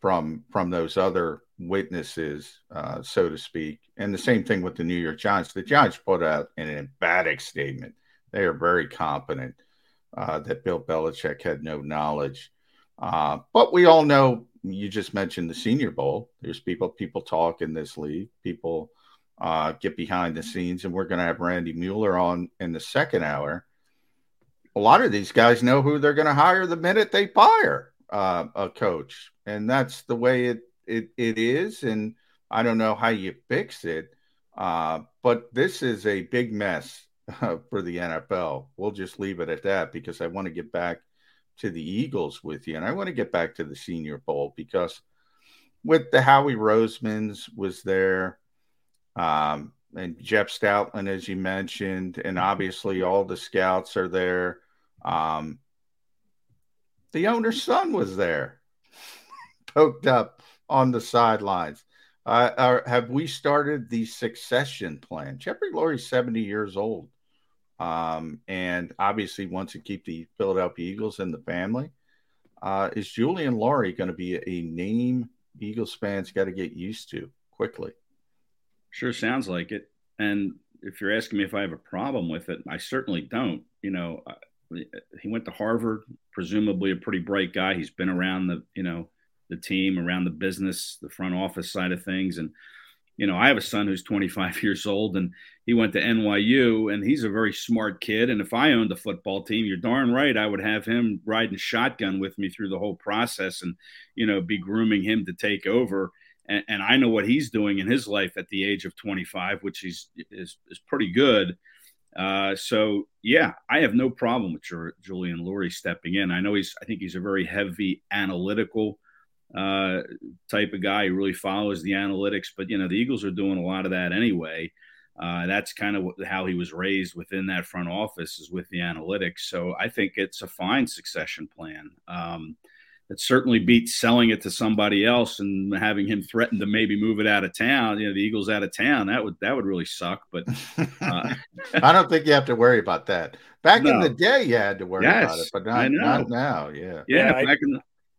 from those other witnesses, so to speak. And the same thing with the New York Giants. The Giants put out an emphatic statement. They are very confident that Bill Belichick had no knowledge. But we all know, you just mentioned the Senior Bowl. There's people talk in this league. People get behind the scenes, and we're going to have Randy Mueller on in the second hour. A lot of these guys know who they're going to hire the minute they fire a coach, and that's the way it is. And I don't know how you fix it, but this is a big mess for the NFL. We'll just leave it at that because I want to get back to the Eagles with you. And I want to get back to the Senior Bowl because with the Howie Rosemans was there and Jeff Stoutland, as you mentioned, and obviously all the scouts are there. The owner's son was there, poked up on the sidelines. Have we started the succession plan? Jeffrey Lurie's 70 years old. And obviously wants to keep the Philadelphia Eagles in the family. Is Julian Lurie going to be a name Eagles fans got to get used to quickly? Sure sounds like it. And if you're asking me if I have a problem with it, I certainly don't. You know, he went to Harvard, presumably a pretty bright guy. He's been around the team, around the business, the front office side of things. And you know, I have a son who's 25 years old, and he went to NYU, and he's a very smart kid. And if I owned a football team, you're darn right, I would have him riding shotgun with me through the whole process and, you know, be grooming him to take over. And I know what he's doing in his life at the age of 25, which is pretty good. So, yeah, I have no problem with Julian Lurie stepping in. I know I think he's a very heavy analytical type of guy who really follows the analytics, but you know, the Eagles are doing a lot of that anyway. That's kind of how he was raised within that front office, is with the analytics. So I think it's a fine succession plan. It certainly beats selling it to somebody else and having him threaten to maybe move it out of town. You know, the Eagles out of town, that would really suck, but I don't think you have to worry about that. In the day you had to worry about it, but not now.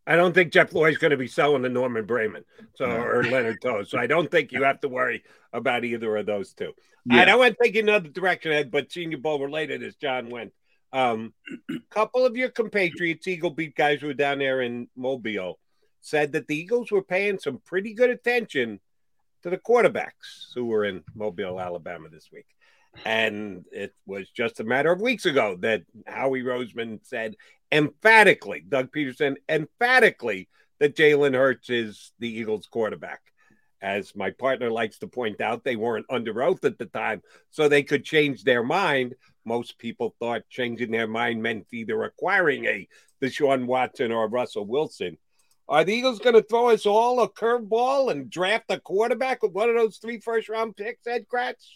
I don't think Jeff Lurie's going to be selling to Norman Brayman or Leonard Toews. So I don't think you have to worry about either of those two. Yeah. I don't want to take another direction, Ed, but Senior Bowl related is John Wentz. A couple of your compatriots, Eagle Beat guys who were down there in Mobile, said that the Eagles were paying some pretty good attention to the quarterbacks who were in Mobile, Alabama this week. And it was just a matter of weeks ago that Howie Roseman said emphatically, Doug Peterson emphatically, that Jalen Hurts is the Eagles quarterback. As my partner likes to point out, they weren't under oath at the time, so they could change their mind. Most people thought changing their mind meant either acquiring a Deshaun Watson or Russell Wilson. Are the Eagles going to throw us all a curveball and draft a quarterback with one of those 3 first-round picks, Ed Kracz?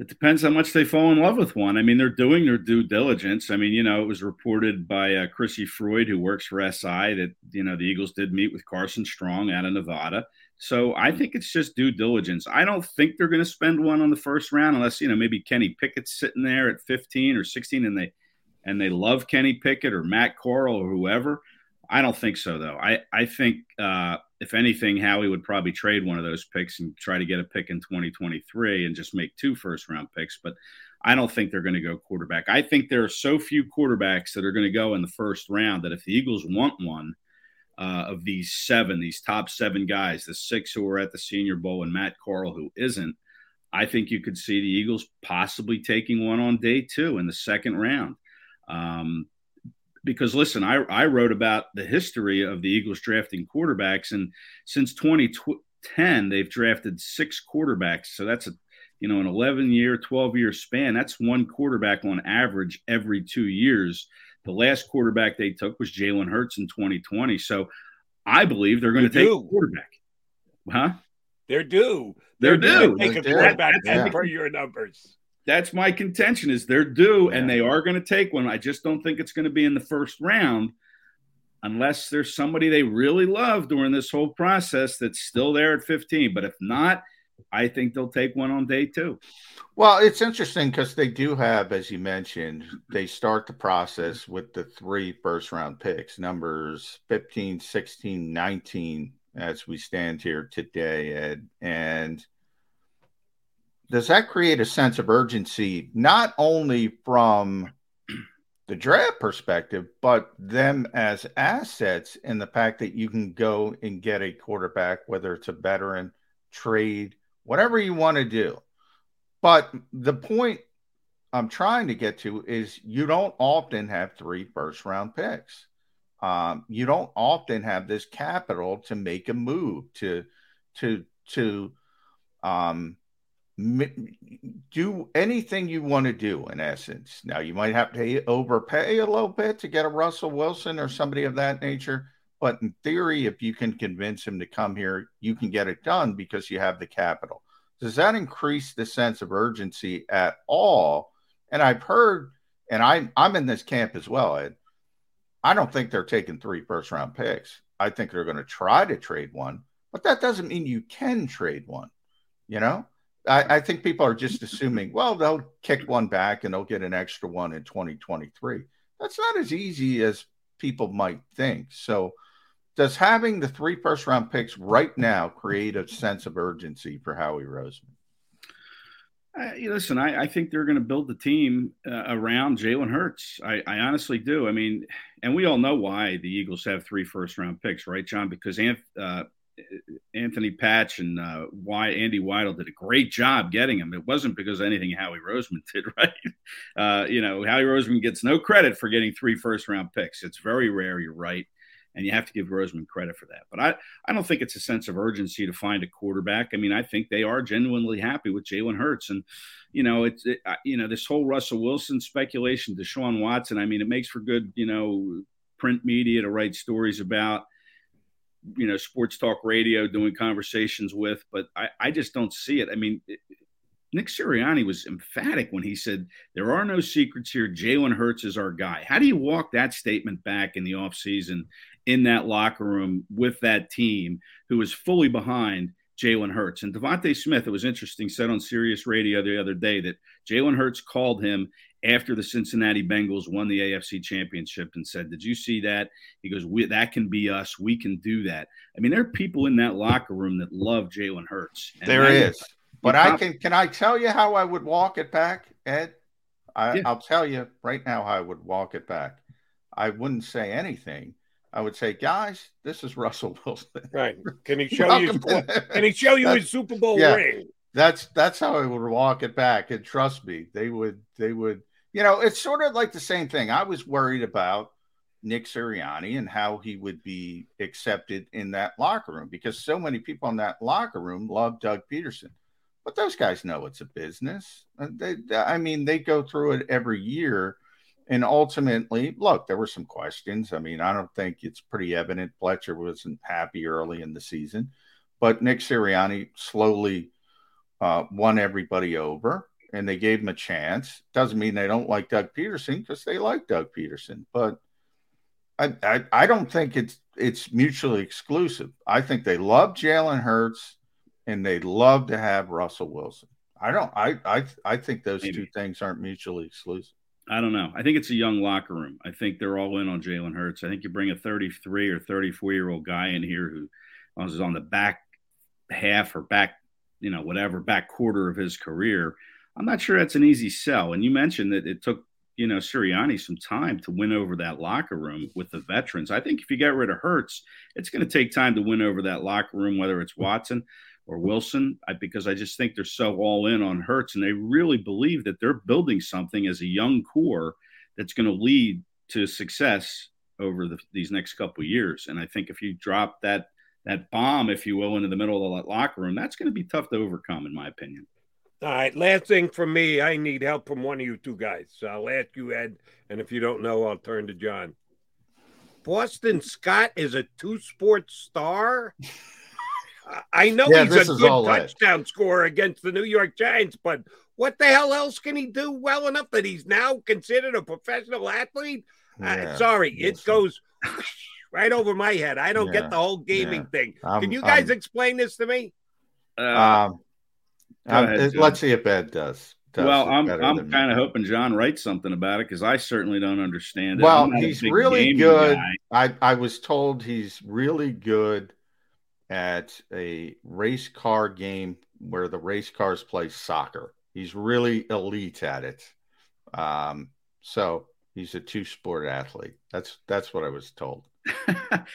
It depends how much they fall in love with one. I mean, they're doing their due diligence. I mean, you know, it was reported by Chrissy Freud, who works for SI, that, you know, the Eagles did meet with Carson Strong out of Nevada. So I think it's just due diligence. I don't think they're going to spend one on the first round unless, you know, maybe Kenny Pickett's sitting there at 15 or 16 and they love Kenny Pickett or Matt Corral or whoever. I don't think so, though. I think, if anything, Howie would probably trade one of those picks and try to get a pick in 2023 and just make 2 first-round picks. But I don't think they're going to go quarterback. I think there are so few quarterbacks that are going to go in the first round that if the Eagles want one of these 7, these top 7 guys, the 6 who are at the Senior Bowl and Matt Corral who isn't, I think you could see the Eagles possibly taking one on day two in the second round. Because, listen, I wrote about the history of the Eagles drafting quarterbacks, and since 2010, they've drafted six quarterbacks. So that's a, you know, an 11-year, 12-year span. That's one quarterback on average every 2 years. The last quarterback they took was Jalen Hurts in 2020. So I believe they're going to take a quarterback. Huh? They're due. They're due. Take a quarterback for your numbers. That's my contention, is they're due, and they are going to take one. I just don't think it's going to be in the first round unless there's somebody they really love during this whole process that's still there at 15. But if not, I think they'll take one on day two. Well, it's interesting because they do have, as you mentioned, they start the process with the three first-round picks, numbers 15, 16, 19, as we stand here today, Ed. And does that create a sense of urgency, not only from the draft perspective, but them as assets, and the fact that you can go and get a quarterback, whether it's a veteran, trade, whatever you want to do? But the point I'm trying to get to is you don't often have three first-round picks. You don't often have this capital to make a move, to do anything you want to do, in essence. Now, you might have to overpay a little bit to get a Russell Wilson or somebody of that nature, but in theory, if you can convince him to come here, you can get it done because you have the capital. Does that increase the sense of urgency at all? And I've heard, and I'm in this camp as well, Ed, I don't think they're taking three first-round picks. I think they're going to try to trade one, but that doesn't mean you can trade one, you know? I think people are just assuming, well, they'll kick one back and they'll get an extra one in 2023. That's not as easy as people might think. So does having the three first-round picks right now create a sense of urgency for Howie Roseman? Listen, I think they're going to build the team around Jalen Hurts. I honestly do. I mean, and we all know why the Eagles have three first-round picks, right, John? Because Anthony Patch and why Andy Weidel did a great job getting him. It wasn't because of anything Howie Roseman did, right? Howie Roseman gets no credit for getting three first-round picks. It's very rare, you're right, and you have to give Roseman credit for that. But I don't think it's a sense of urgency to find a quarterback. I mean, I think they are genuinely happy with Jalen Hurts. And, this whole Russell Wilson speculation, Deshaun Watson, I mean, it makes for good, print media to write stories about, sports talk radio doing conversations with, but I just don't see it. I mean, Nick Sirianni was emphatic when he said, there are no secrets here. Jalen Hurts is our guy. How do you walk that statement back in the offseason in that locker room with that team who is fully behind Jalen Hurts? And Devontae Smith, it was interesting, said on Sirius Radio the other day that Jalen Hurts called him after the Cincinnati Bengals won the AFC Championship and said, did you see that? He goes, that can be us. We can do that. I mean, there are people in that locker room that love Jalen Hurts. There is. But can I tell you how I would walk it back, Ed? I'll tell you right now how I would walk it back. I wouldn't say anything. I would say, guys, this is Russell Wilson. Right. Can he show you his Super Bowl ring? That's how I would walk it back. And trust me, they would, it's sort of like the same thing. I was worried about Nick Sirianni and how he would be accepted in that locker room because so many people in that locker room love Doug Peterson. But those guys know it's a business. They go through it every year. And ultimately, look, there were some questions. I mean, I don't think it's pretty evident Fletcher wasn't happy early in the season. But Nick Sirianni slowly won everybody over, and they gave him a chance. Doesn't mean they don't like Doug Peterson, because they like Doug Peterson. But I don't think it's mutually exclusive. I think they love Jalen Hurts, and they love to have Russell Wilson. I think those two things aren't mutually exclusive. I don't know. I think it's a young locker room. I think they're all in on Jalen Hurts. I think you bring a 33 or 34-year-old guy in here who was on the back half or back quarter of his career. I'm not sure that's an easy sell. And you mentioned that it took, Sirianni some time to win over that locker room with the veterans. I think if you get rid of Hurts, it's going to take time to win over that locker room, whether it's Watson. or Wilson, because I just think they're so all in on Hurts, and they really believe that they're building something as a young core that's going to lead to success over these next couple of years. And I think if you drop that bomb, if you will, into the middle of that locker room, that's going to be tough to overcome, in my opinion. All right, last thing from me, I need help from one of you two guys. So I'll ask you, Ed, and if you don't know, I'll turn to John. Boston Scott is a two-sport star? I know he's a good touchdown scorer against the New York Giants, but what the hell else can he do well enough that he's now considered a professional athlete? Yeah, sorry, it goes right over my head. I don't get the whole gaming thing. Can you guys explain this to me? Ahead, let's see if Ed does. Well, I'm kind of hoping John writes something about it, because I certainly don't understand it. Well, he's really good. I was told he's really good at a race car game where the race cars play soccer. He's really elite at it. So he's a two-sport athlete. That's what I was told.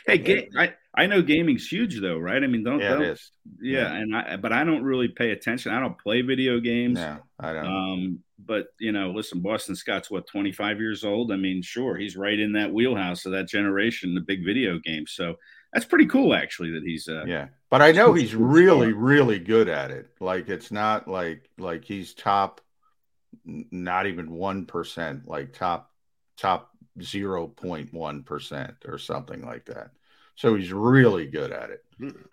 Hey, I know gaming's huge, though, right? I mean, it is. Yeah, and but I don't really pay attention. I don't play video games. No, I don't. But listen, Boston Scott's 25 years old. I mean, sure, he's right in that wheelhouse of that generation, the big video game. So that's pretty cool, actually, that he's. But I know he's really, really good at it. Like, it's not like he's top, not even 1%. Like top 0.1% or something like that. So he's really good at it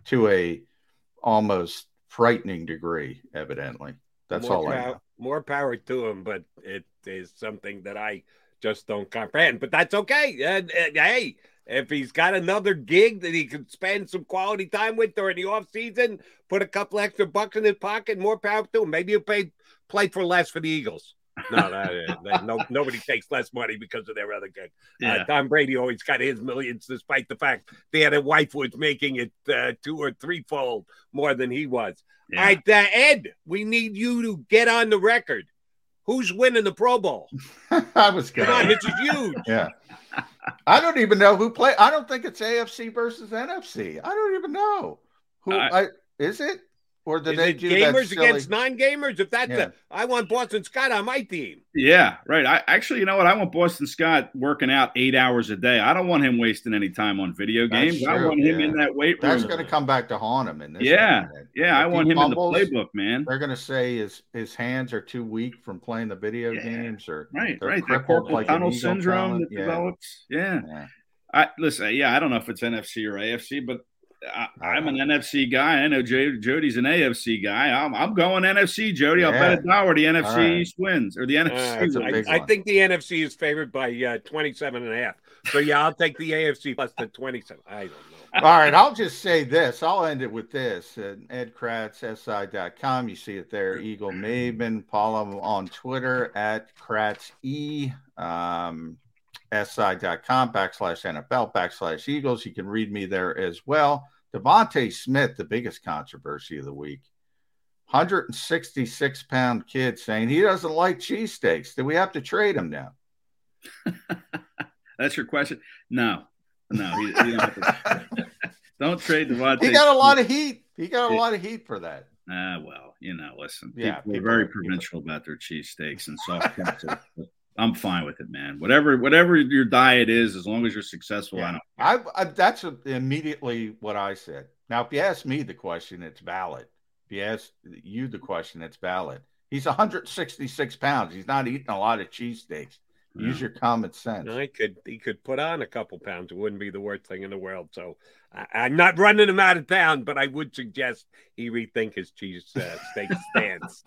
to a almost frightening degree, evidently. That's all I know. More power to him, but it is something that I just don't comprehend. But that's okay. Hey, if he's got another gig that he can spend some quality time with during the off season, put a couple extra bucks in his pocket, more power to him. Maybe you play for less for the Eagles. Nobody takes less money because of their other gig. Tom Brady always got his millions, despite the fact they had a wife who was making it two or threefold more than he was. All right, Ed, we need you to get on the record. Who's winning the Pro Bowl? I was going to. This is huge. I don't even know who played. I don't think it's AFC versus NFC. I don't even know who is it. Or did they do gamers against non-gamers? If that's I want Boston Scott on my team. Yeah, right. Actually, you know what? I want Boston Scott working out 8 hours a day. I don't want him wasting any time on video games. I want him in that weight room. That's going to come back to haunt him in this. I want him in the playbook, man. They're going to say his hands are too weak from playing the video games, or right. That carpal tunnel syndrome that develops. I don't know if it's NFC or AFC, but. I'm an NFC guy. I know Jody's an AFC guy. I'm going NFC, Jody. I'll bet $1 the NFC East wins, or the NFC. I think the NFC is favored by 27.5. So, I'll take the AFC plus the 27. I don't know. All right, I'll just say this. I'll end it with this. Ed Kracz, SI.com. You see it there. Eagle Maven. Follow him on Twitter at KratzE. SI.com/NFL/Eagles. You can read me there as well. Devontae Smith, the biggest controversy of the week. 166-pound kid saying he doesn't like cheesesteaks. Do we have to trade him now? That's your question? No. He don't, have to. Don't trade Devontae. He got a lot of heat. For that. Well, listen. People are very provincial about their cheesesteaks and soft pretzels. I'm fine with it, man. Whatever your diet is, as long as you're successful. I that's immediately what I said. Now, if you ask me the question, it's valid. If you ask you the question, it's valid. He's 166 pounds. He's not eating a lot of cheesesteaks. Yeah. Use your common sense. He could put on a couple pounds. It wouldn't be the worst thing in the world. So I'm not running him out of town, but I would suggest he rethink his cheesesteak stance.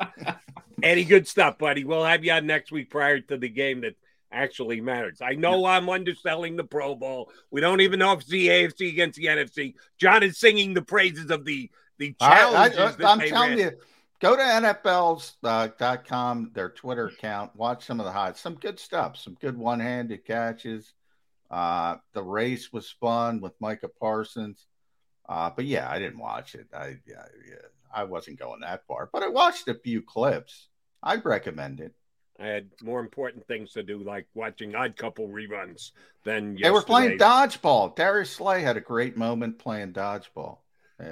Eddie, good stuff, buddy. We'll have you on next week prior to the game that actually matters. I know I'm underselling the Pro Bowl. We don't even know if it's the AFC against the NFC. John is singing the praises of the challenges. I'm telling you. Go to NFLs.com, their Twitter account. Watch some of the highlights. Some good stuff. Some good one-handed catches. The race was fun with Micah Parsons. But I didn't watch it. I wasn't going that far. But I watched a few clips. I'd recommend it. I had more important things to do, like watching Odd Couple reruns than yesterday. They were playing dodgeball. Darius Slay had a great moment playing dodgeball.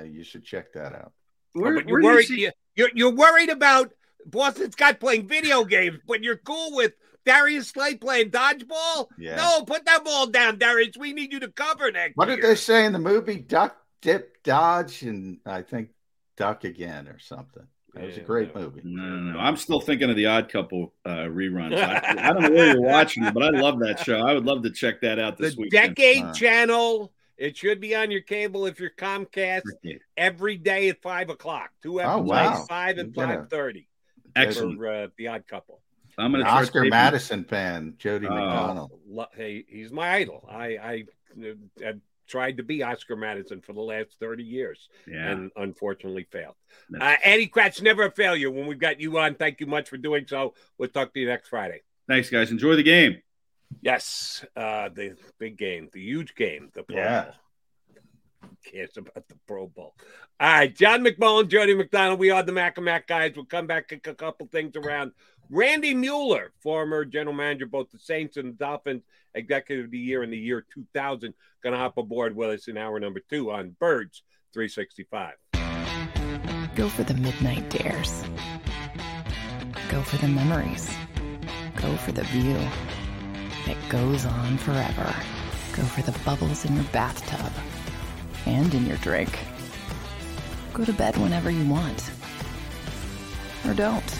You should check that out. You're worried about Boston Scott playing video games, but you're cool with Darius Slay playing dodgeball? Yeah. No, put that ball down, Darius. We need you to cover next year. What did they say in the movie? Duck, dip, dodge, and I think duck again or something. It was a great movie. No. I'm still thinking of the Odd Couple reruns. I don't know where you're watching it, but I love that show. I would love to check that out this weekend. The Decade Channel. It should be on your cable if you're Comcast every day at 5 o'clock. 2 hours, 5 and 5:30. Excellent. For, the Odd Couple. I'm an Oscar Madison fan, Jody McDonald. Hey, he's my idol. I tried to be Oscar Madison for the last 30 years and unfortunately failed. Andy Kracz, never a failure when we've got you on. Thank you much for doing so. We'll talk to you next Friday. Thanks, guys. Enjoy the game. Yes, the big game, the huge game, the Pro Bowl. Who cares about the Pro Bowl? All right, John McMullen, Jody McDonald. We are the Mac and Mac guys. We'll come back and kick a couple things around. Randy Mueller, former general manager of both the Saints and the Dolphins, executive of the year in the year 2000, going to hop aboard with us in hour number 2 on Birds 365. Go for the midnight dares. Go for the memories. Go for the view that goes on forever. Go for the bubbles in your bathtub and in your drink. Go to bed whenever you want. Or don't.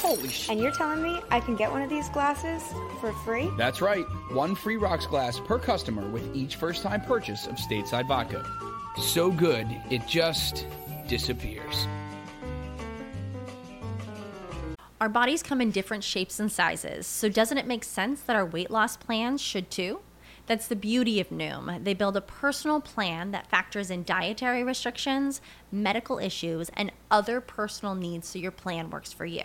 Holy shit. And you're telling me I can get one of these glasses for free? That's right. One free rocks glass per customer with each first-time purchase of Stateside Vodka. So good, it just disappears. Our bodies come in different shapes and sizes, so doesn't it make sense that our weight loss plans should too? That's the beauty of Noom. They build a personal plan that factors in dietary restrictions, medical issues, and other personal needs so your plan works for you.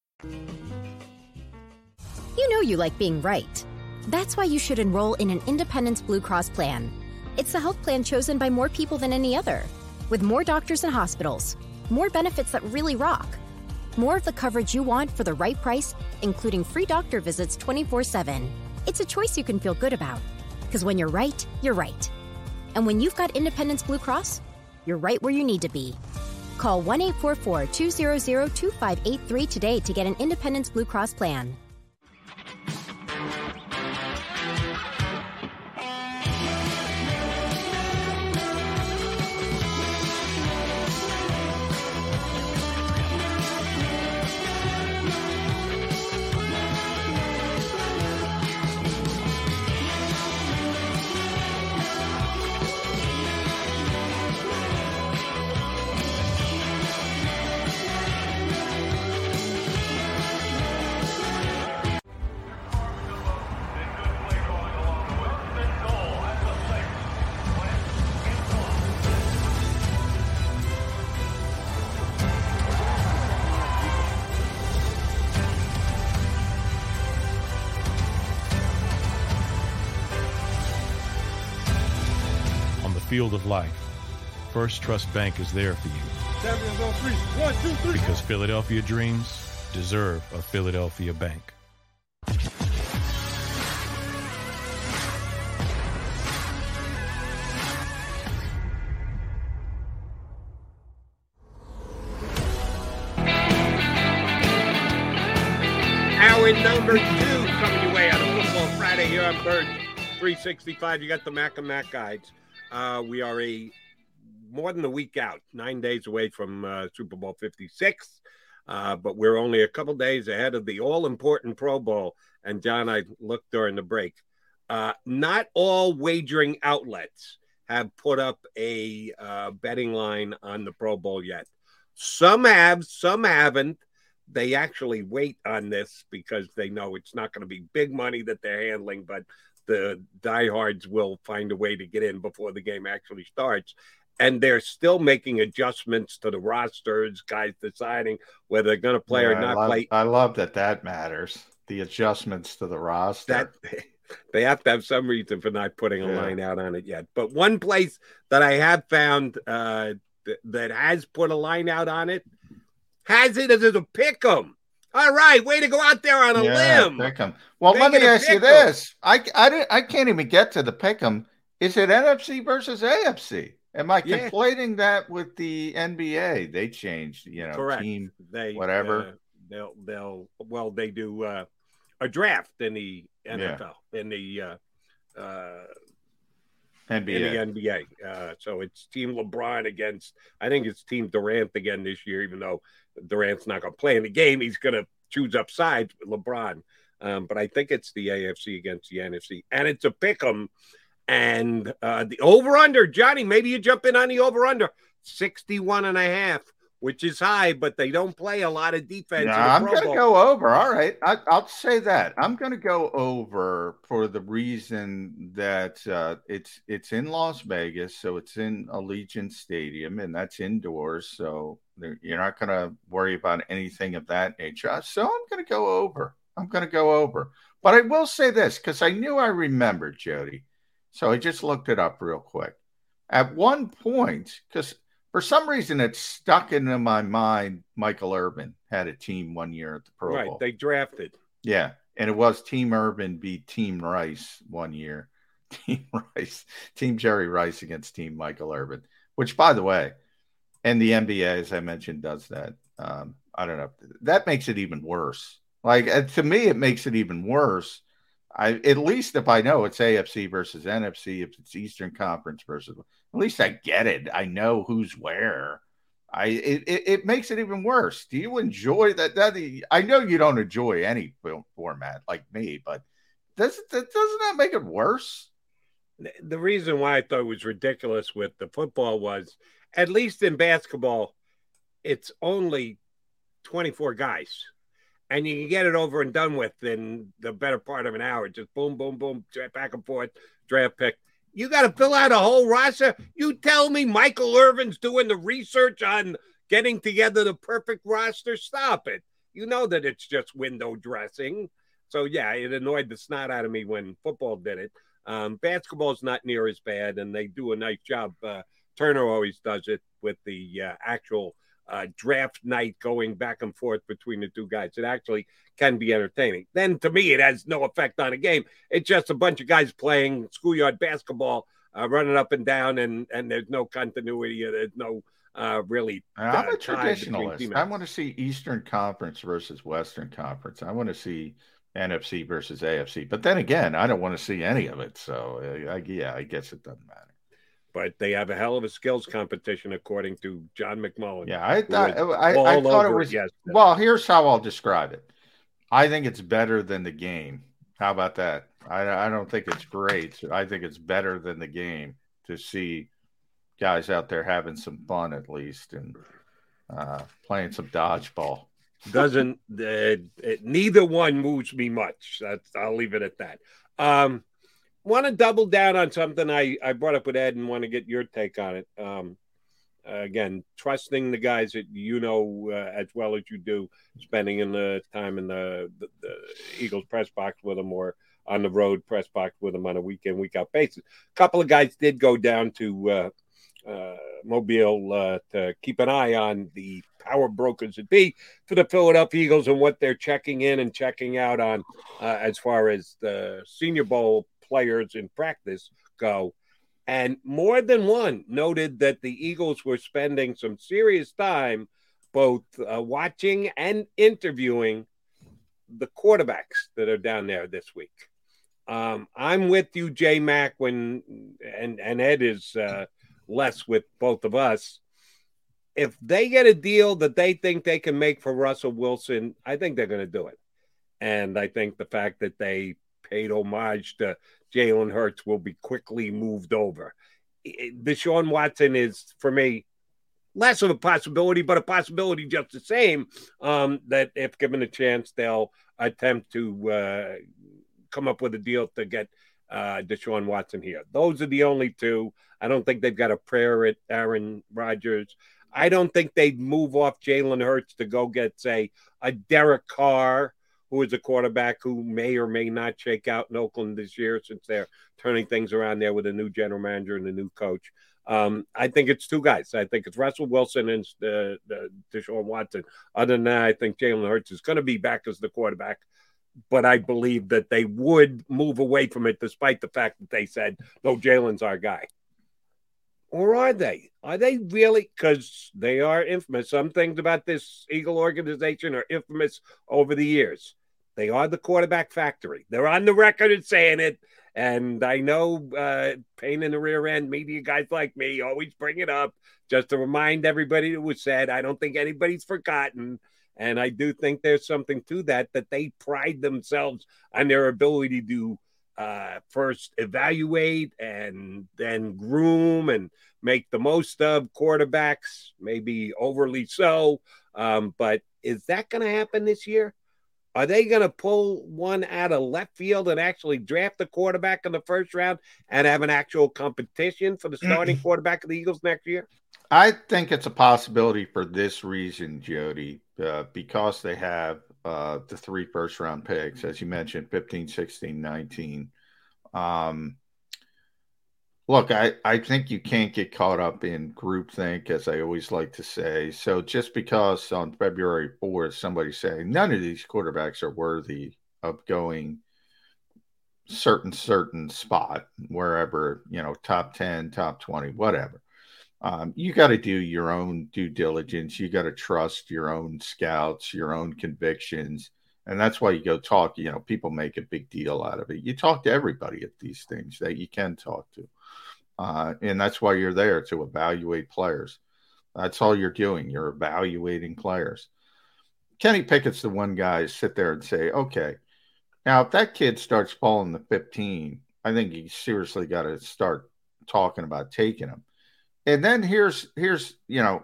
You know you like being right. That's why you should enroll in an Independence Blue Cross plan. It's the health plan chosen by more people than any other, with more doctors and hospitals, more benefits that really rock, more of the coverage you want for the right price, including free doctor visits 24/7. It's a choice you can feel good about, because when you're right, you're right. And when you've got Independence Blue Cross, you're right where you need to be. Call 1-844-200-2583 today to get an Independence Blue Cross plan. field of life, First Trust Bank is there for you. 7 on 3. 1, 2, 3. Because Philadelphia dreams deserve a Philadelphia bank. Hour number 2 coming your way on a Football Friday here on Bird 365. You got the Mac and Mac guides. We are more than a week out, 9 days away from Super Bowl 56. But we're only a couple days ahead of the all-important Pro Bowl. And, John, I looked during the break. Not all wagering outlets have put up a betting line on the Pro Bowl yet. Some have, some haven't. They actually wait on this because they know it's not going to be big money that they're handling, but the diehards will find a way to get in before the game actually starts. And they're still making adjustments to the rosters, guys deciding whether they're going to play or not play. I love that matters, the adjustments to the roster. They have to have some reason for not putting a line out on it yet. But one place that I have found that has put a line out on it has it as a pick 'em. All right, way to go out there on a limb. Pick 'em. Well, let me ask you this. I can't even get to the pick 'em. Is it NFC versus AFC? Am I conflating that with the NBA? They changed, correct. Team, whatever. They do a draft in the NFL, in the NBA. In the NBA. So it's Team LeBron against, I think it's Team Durant again this year, even though Durant's not going to play in the game. He's going to choose up sides with LeBron. But I think it's the AFC against the NFC. And it's a pick 'em. And the over-under, Johnny, maybe you jump in on the over-under, 61.5, which is high, but they don't play a lot of defense. No, I'm going to go over. All right. I'll say that. I'm going to go over for the reason that it's in Las Vegas, so it's in Allegiant Stadium, and that's indoors, so you're not going to worry about anything of that nature. So I'm going to go over. But I will say this, because I knew I remembered, Jody. So I just looked it up real quick. At one point, because for some reason it stuck into my mind, Michael Irvin had a team one year at the Pro Bowl. Right, they drafted. Yeah, and it was Team Irvin beat Team Rice one year. Team Jerry Rice against Team Michael Irvin, which, by the way, and the NBA, as I mentioned, does that. I don't know. That makes it even worse. Like, to me, it makes it even worse. At least if I know it's AFC versus NFC, if it's Eastern Conference versus, at least I get it. I know who's where. It makes it even worse. Do you enjoy that? I know you don't enjoy any film format like me, but doesn't that make it worse? The reason why I thought it was ridiculous with the football was, at least in basketball, it's only 24 guys. And you can get it over and done with in the better part of an hour. Just boom, boom, boom, back and forth, draft pick. You got to fill out a whole roster? You tell me Michael Irvin's doing the research on getting together the perfect roster? Stop it. You know that it's just window dressing. So, yeah, it annoyed the snot out of me when football did it. Basketball's not near as bad, and they do a nice job. Turner always does it with the actual draft night going back and forth between the two guys. It actually can be entertaining. Then, to me, it has no effect on a game. It's just a bunch of guys playing schoolyard basketball, running up and down, and there's no continuity. There's no really I'm a traditionalist. I want to see Eastern Conference versus Western Conference. I want to see NFC versus AFC. But then again, I don't want to see any of it. So, I guess it doesn't matter. But they have a hell of a skills competition, according to John McMullen. Yeah, I thought it was – well, here's how I'll describe it. I think it's better than the game. How about that? I don't think it's great. I think it's better than the game to see guys out there having some fun at least and playing some dodgeball. Doesn't neither one moves me much. I'll leave it at that. Want to double down on something I brought up with Ed and want to get your take on it. Again, trusting the guys that you know as well as you do, spending in the time in the Eagles press box with them or on the road press box with him on a week in, week out basis. A couple of guys did go down to Mobile to keep an eye on the power brokers would be for the Philadelphia Eagles and what they're checking in and checking out on as far as the Senior Bowl players in practice go. And more than one noted that the Eagles were spending some serious time both watching and interviewing the quarterbacks that are down there this week. I'm with you, J Mac, when and Ed is less with both of us. If they get a deal that they think they can make for Russell Wilson, I think they're going to do it. And I think the fact that they paid homage to Jalen Hurts will be quickly moved over. Deshaun Watson is, for me, less of a possibility, but a possibility just the same, that if given a chance, they'll attempt to come up with a deal to get Deshaun Watson here. Those are the only two. I don't think they've got a prayer at Aaron Rodgers. I don't think they'd move off Jalen Hurts to go get, say, a Derek Carr, who is a quarterback who may or may not shake out in Oakland this year since they're turning things around there with a new general manager and a new coach. I think it's two guys. I think it's Russell Wilson and Deshaun Watson. Other than that, I think Jalen Hurts is going to be back as the quarterback, but I believe that they would move away from it despite the fact that they said, no, Jalen's our guy. Or are they? Are they really? Because they are infamous. Some things about this Eagle organization are infamous over the years. They are the quarterback factory. They're on the record as saying it. And I know pain in the rear end, media guys like me always bring it up just to remind everybody that was said. I don't think anybody's forgotten. And I do think there's something to that they pride themselves on their ability to first evaluate and then groom and make the most of quarterbacks, maybe overly so. But is that going to happen this year? Are they going to pull one out of left field and actually draft the quarterback in the first round and have an actual competition for the starting quarterback of the Eagles next year? I think it's a possibility for this reason, Jody, because they have the three first-round picks, as you mentioned, 15, 16, 19. Look, I think you can't get caught up in groupthink, as I always like to say. So just because on February 4th, somebody's saying none of these quarterbacks are worthy of going certain spot, wherever, top 10, top 20, whatever. You got to do your own due diligence. You got to trust your own scouts, your own convictions. And that's why you go talk, people make a big deal out of it. You talk to everybody at these things that you can talk to. And that's why you're there, to evaluate players. That's all you're doing. You're evaluating players. Kenny Pickett's the one guy sit there and say, okay, now if that kid starts falling to 15, I think you seriously got to start talking about taking him. And then here's to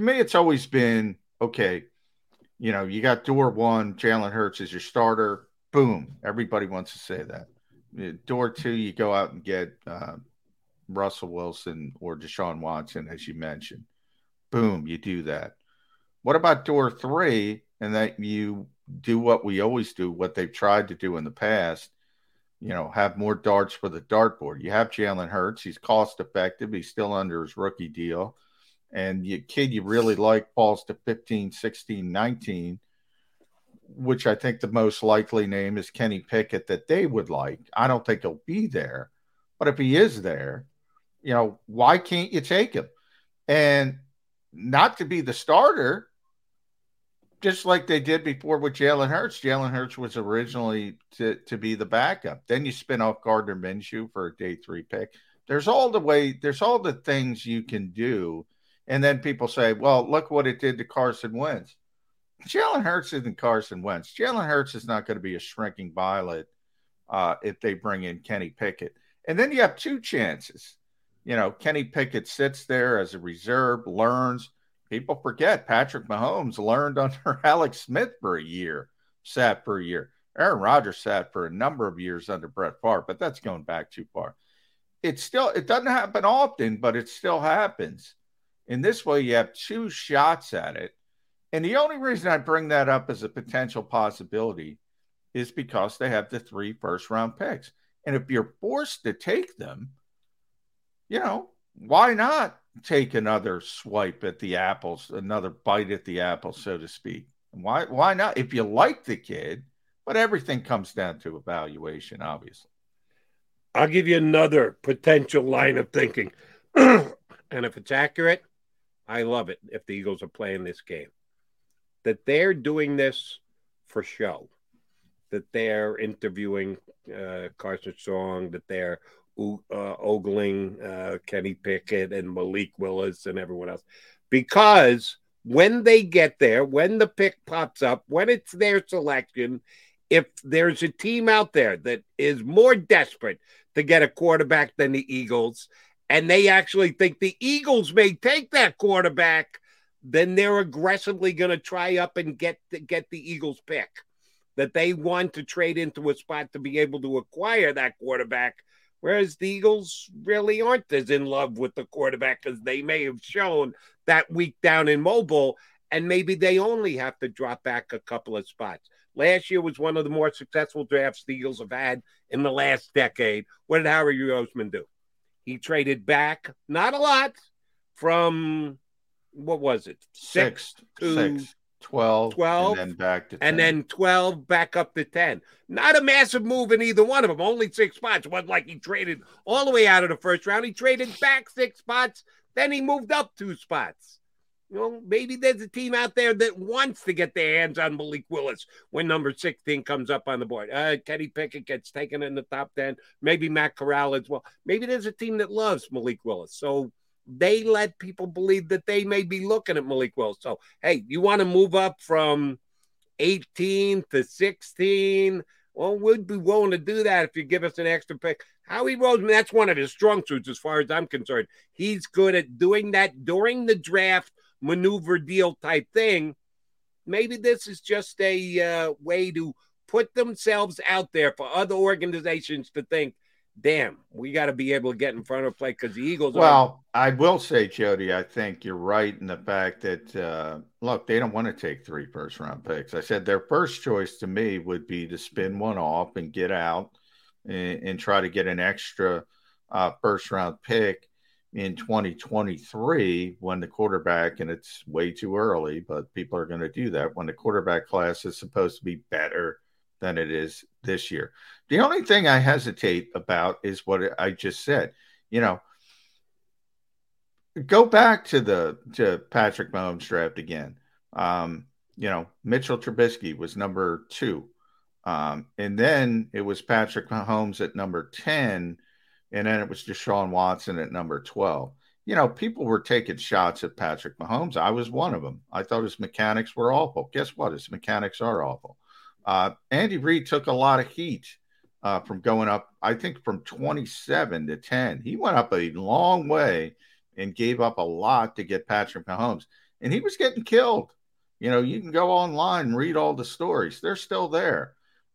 me, it's always been, okay, you got door one, Jalen Hurts is your starter. Boom. Everybody wants to say that. Door two, you go out and get Russell Wilson or Deshaun Watson, as you mentioned. Boom, you do that. What about door three? And that you do what we always do, what they've tried to do in the past, have more darts for the dartboard. You have Jalen Hurts. He's cost effective. He's still under his rookie deal. And your kid you really like falls to 15, 16, 19. Which I think the most likely name is Kenny Pickett that they would like. I don't think he'll be there, but if he is there, why can't you take him? And not to be the starter, just like they did before with Jalen Hurts. Jalen Hurts was originally to be the backup. Then you spin off Gardner Minshew for a day three pick. There's all the things you can do. And then people say, well, look what it did to Carson Wentz. Jalen Hurts isn't Carson Wentz. Jalen Hurts is not going to be a shrinking violet if they bring in Kenny Pickett. And then you have two chances. Kenny Pickett sits there as a reserve, learns. People forget Patrick Mahomes learned under Alex Smith for a year, sat for a year. Aaron Rodgers sat for a number of years under Brett Favre, but that's going back too far. It doesn't happen often, but it still happens. In this way, you have two shots at it. And the only reason I bring that up as a potential possibility is because they have the 3 first-round picks. And if you're forced to take them, you know, why not take another swipe at the apples, another bite at the apple, so to speak? Why not? If you like the kid, but everything comes down to evaluation, obviously. I'll give you another potential line of thinking. And if it's accurate, I love it if the Eagles are playing this game. That they're doing this for show. That they're interviewing Carson Strong, that they're ogling Kenny Pickett and Malik Willis and everyone else. Because when they get there, when the pick pops up, when it's their selection, if there's a team out there that is more desperate to get a quarterback than the Eagles, and they actually think the Eagles may take that quarterback, then they're aggressively going to try up and get the Eagles pick. That they want to trade into a spot to be able to acquire that quarterback, whereas the Eagles really aren't as in love with the quarterback as they may have shown that week down in Mobile, and maybe they only have to drop back a couple of spots. Last year was one of the more successful drafts the Eagles have had in the last decade. What did Howie Roseman do? He traded back, not a lot, from, what was it? Six to 12, and then back to 10. And then 12, back up to 10. Not a massive move in either one of them, only 6 spots. It wasn't like he traded all the way out of the first round. He traded back 6 spots, then he moved up 2 spots. You know, maybe there's a team out there that wants to get their hands on Malik Willis when number 16 comes up on the board. Kenny Pickett gets taken in the top 10. Maybe Matt Corral as well. Maybe there's a team that loves Malik Willis. So they let people believe that they may be looking at Malik Willis. So, hey, you want to move up from 18 to 16? Well, we'd be willing to do that if you give us an extra pick. Howie Roseman, that's one of his strong suits as far as I'm concerned. He's good at doing that during the draft maneuver deal type thing. Maybe this is just a way to put themselves out there for other organizations to think, damn, we got to be able to get in front of play because the Eagles are. Well, I will say, Jody, I think you're right in the fact that, look, they don't want to take 3 first-round picks. I said their first choice to me would be to spin one off and get out and try to get an extra first-round pick in 2023 when the quarterback, and it's way too early, but people are going to do that, when the quarterback class is supposed to be better than it is this year. The only thing I hesitate about is what I just said. You know, go back to the Patrick Mahomes draft again. You know, Mitchell Trubisky was number 2. And then it was Patrick Mahomes at number 10. And then it was Deshaun Watson at number 12. You know, people were taking shots at Patrick Mahomes. I was one of them. I thought his mechanics were awful. Guess what? His mechanics are awful. Andy Reid took a lot of heat from going up, I think, from 27 to 10. He went up a long way and gave up a lot to get Patrick Mahomes. And he was getting killed. You know, you can go online and read all the stories. They're still there.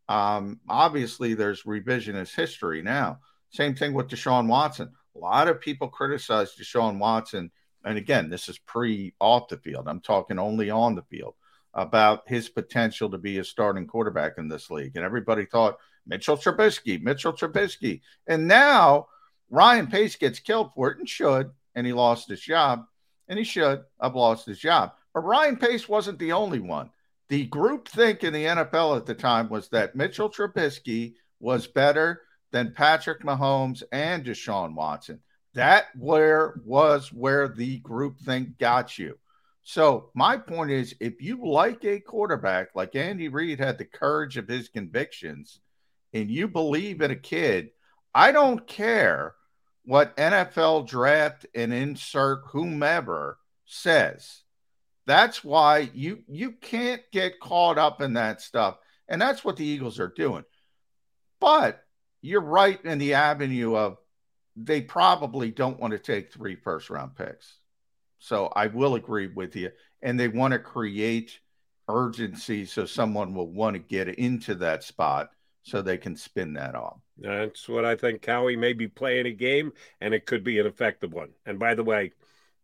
Obviously, there's revisionist history now. Same thing with Deshaun Watson. A lot of people criticize Deshaun Watson. And again, this is pre-off the field. I'm talking only on the field, about his potential to be a starting quarterback in this league. And everybody thought, Mitchell Trubisky. And now Ryan Pace gets killed for it, and should, and he lost his job, and he should have lost his job. But Ryan Pace wasn't the only one. The groupthink in the NFL at the time was that Mitchell Trubisky was better than Patrick Mahomes and Deshaun Watson. That was where the groupthink got you. So my point is, if you like a quarterback, like Andy Reid had the courage of his convictions, and you believe in a kid, I don't care what NFL draft and insert whomever says. That's why you can't get caught up in that stuff. And that's what the Eagles are doing. But you're right in the avenue of they probably don't want to take 3 first-round picks. So I will agree with you. And they want to create urgency so someone will want to get into that spot so they can spin that off. That's what I think. Howie may be playing a game, and it could be an effective one. And by the way,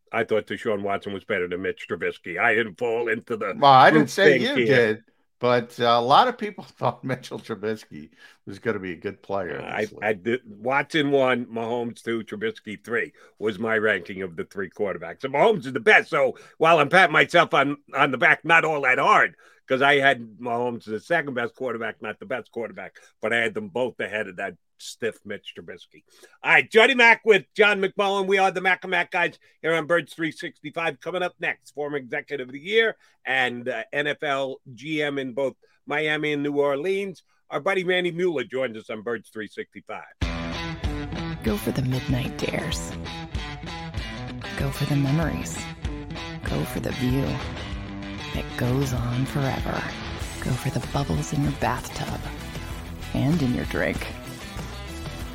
I thought Deshaun Watson was better than Mitch Trubisky. I didn't fall into the... Well, I didn't say you did. But a lot of people thought Mitchell Trubisky was going to be a good player. I did. Watson 1, Mahomes 2, Trubisky 3 was my ranking of the three quarterbacks. And Mahomes is the best. So while I'm patting myself on the back, not all that hard, because I had Mahomes as the second best quarterback, not the best quarterback, but I had them both ahead of that stiff Mitch Trubisky. All right, Jody Mack with John McMullen. We are the Mack and Mack guys here on Birds 365. Coming up next, former executive of the year and NFL GM in both Miami and New Orleans. Our buddy Randy Mueller joins us on Birds 365. Go for the midnight dares. Go for the memories. Go for the view that goes on forever. Go for the bubbles in your bathtub and in your drink.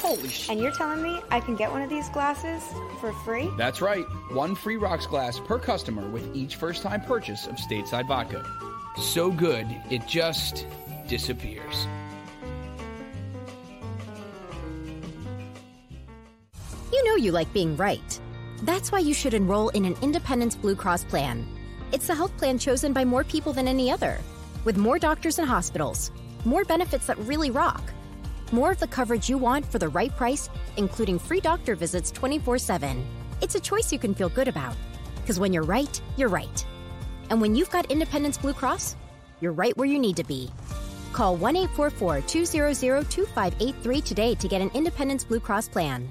Holy shit. And you're telling me I can get one of these glasses for free? That's right. One free rocks glass per customer with each first-time purchase of Stateside Vodka. So good, it just disappears. You know you like being right. That's why you should enroll in an Independence Blue Cross plan. It's the health plan chosen by more people than any other. With more doctors and hospitals, more benefits that really rock, more of the coverage you want for the right price, including free doctor visits 24/7. It's a choice you can feel good about. Because when you're right, you're right. And when you've got Independence Blue Cross, you're right where you need to be. Call 1-844-200-2583 today to get an Independence Blue Cross plan.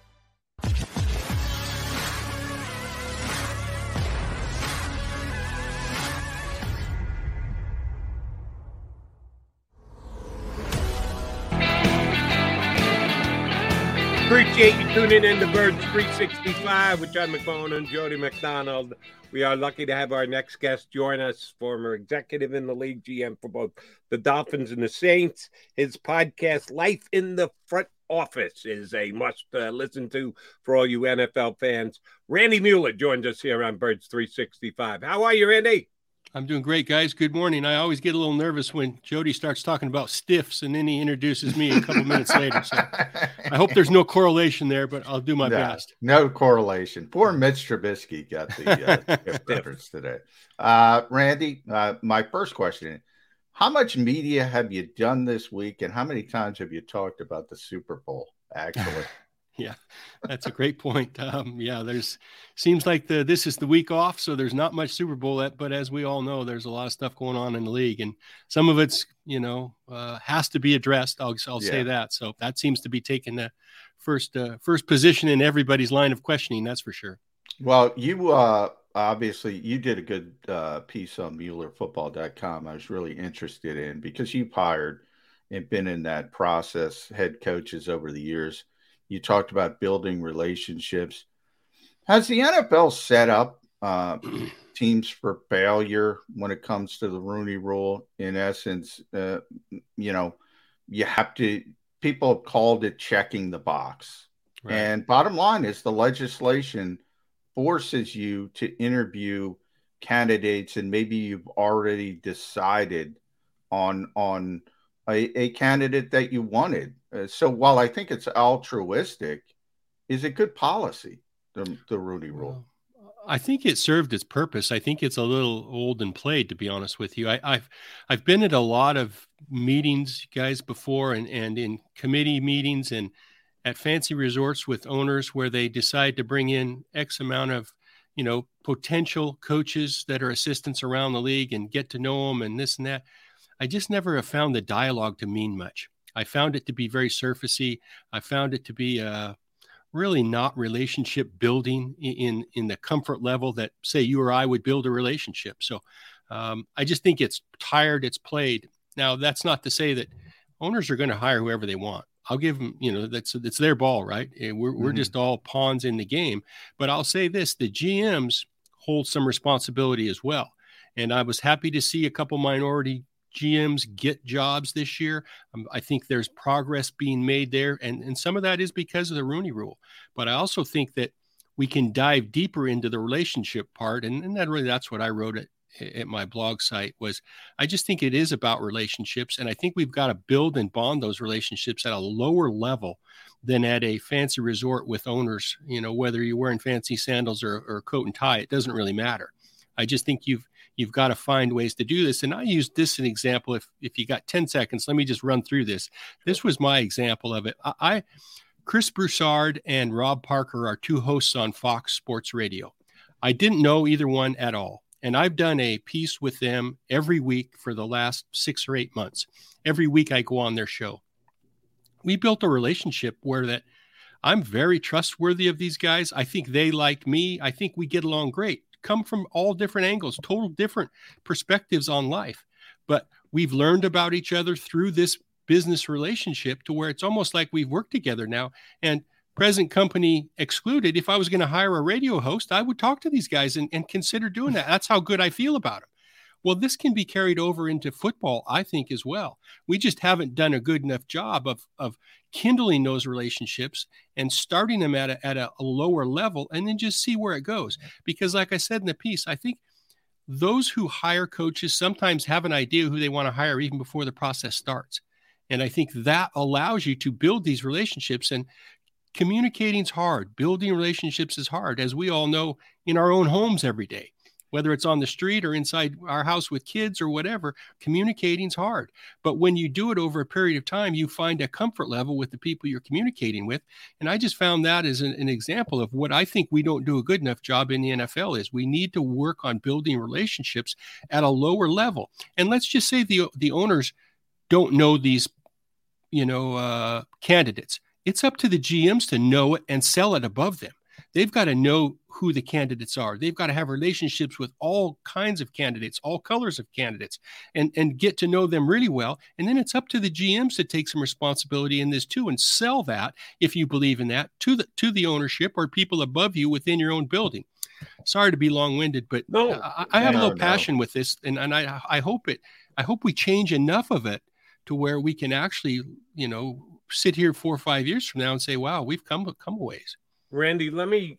Appreciate you tuning in to Birds 365 with John McMullen and Jody McDonald. We are lucky to have our next guest join us, former executive in the league, GM for both the Dolphins and the Saints. His podcast, Life in the Front Office, is a must listen to for all you NFL fans. Randy Mueller joins us here on Birds 365. How are you, Randy? I'm doing great, guys. Good morning. I always get a little nervous when Jody starts talking about stiffs and then he introduces me a couple minutes later. So I hope there's no correlation there, but I'll do my best. No correlation. Poor Mitch Trubisky got the difference today. Randy, my first question, how much media have you done this week and how many times have you talked about the Super Bowl, actually? Yeah, that's a great point. Seems like this is the week off, so there's not much Super Bowl at, but as we all know, there's a lot of stuff going on in the league, and some of it's, has to be addressed. I'll say that. So that seems to be taking the first position in everybody's line of questioning. That's for sure. Well, you obviously you did a good piece on MuellerFootball.com. I was really interested in because you've hired and been in that process, head coaches over the years. You talked about building relationships. Has the NFL set up teams for failure when it comes to the Rooney Rule? In essence, you have to – people have called it checking the box. Right. And bottom line is the legislation forces you to interview candidates, and maybe you've already decided on – a candidate that you wanted. So while I think it's altruistic, is it good policy, the Rudy rule? I think it served its purpose. I think it's a little old and played, to be honest with you. I've been at a lot of meetings, guys, before, and in committee meetings and at fancy resorts with owners where they decide to bring in X amount of, you know, potential coaches that are assistants around the league and get to know them and this and that. I just never have found the dialogue to mean much. I found it to be very surfacey. I found it to be really not relationship building in the comfort level that, say, you or I would build a relationship. So I just think it's tired, it's played. Now, that's not to say that owners are going to hire whoever they want. I'll give them, you know, it's their ball, right? And we're just all pawns in the game. But I'll say this, the GMs hold some responsibility as well. And I was happy to see a couple minority GMs get jobs this year. I think there's progress being made there. And some of that is because of the Rooney Rule. But I also think that we can dive deeper into the relationship part. And that really, that's what I wrote at my blog site was, I just think it is about relationships. And I think we've got to build and bond those relationships at a lower level than at a fancy resort with owners. You know, whether you're wearing fancy sandals or a coat and tie, it doesn't really matter. I just think you've got to find ways to do this. And I used this as an example. If you got 10 seconds, let me just run through this. This was my example of it. Chris Broussard and Rob Parker are two hosts on Fox Sports Radio. I didn't know either one at all. And I've done a piece with them every week for the last 6 or 8 months. Every week I go on their show. We built a relationship where that I'm very trustworthy of these guys. I think they like me. I think we get along great. Come from all different angles, total different perspectives on life. But we've learned about each other through this business relationship to where it's almost like we've worked together now. And present company excluded, if I was going to hire a radio host, I would talk to these guys and consider doing that. That's how good I feel about them. Well, this can be carried over into football, I think, as well. We just haven't done a good enough job of kindling those relationships and starting them at a lower level and then just see where it goes. Because like I said in the piece, I think those who hire coaches sometimes have an idea who they want to hire even before the process starts. And I think that allows you to build these relationships. And communicating's hard. Building relationships is hard, as we all know, in our own homes every day. Whether it's on the street or inside our house with kids or whatever, communicating's hard. But when you do it over a period of time, you find a comfort level with the people you're communicating with. And I just found that as an example of what I think we don't do a good enough job in the NFL is we need to work on building relationships at a lower level. And let's just say the owners don't know these, candidates. It's up to the GMs to know it and sell it above them. They've got to know who the candidates are. They've got to have relationships with all kinds of candidates, all colors of candidates, and get to know them really well. And then it's up to the GMs to take some responsibility in this too and sell that, if you believe in that, to the ownership or people above you within your own building. Sorry to be long-winded, but no, I have a little passion with this, and I hope we change enough of it to where we can actually, sit here 4 or 5 years from now and say, wow, we've come a ways. Randy, let me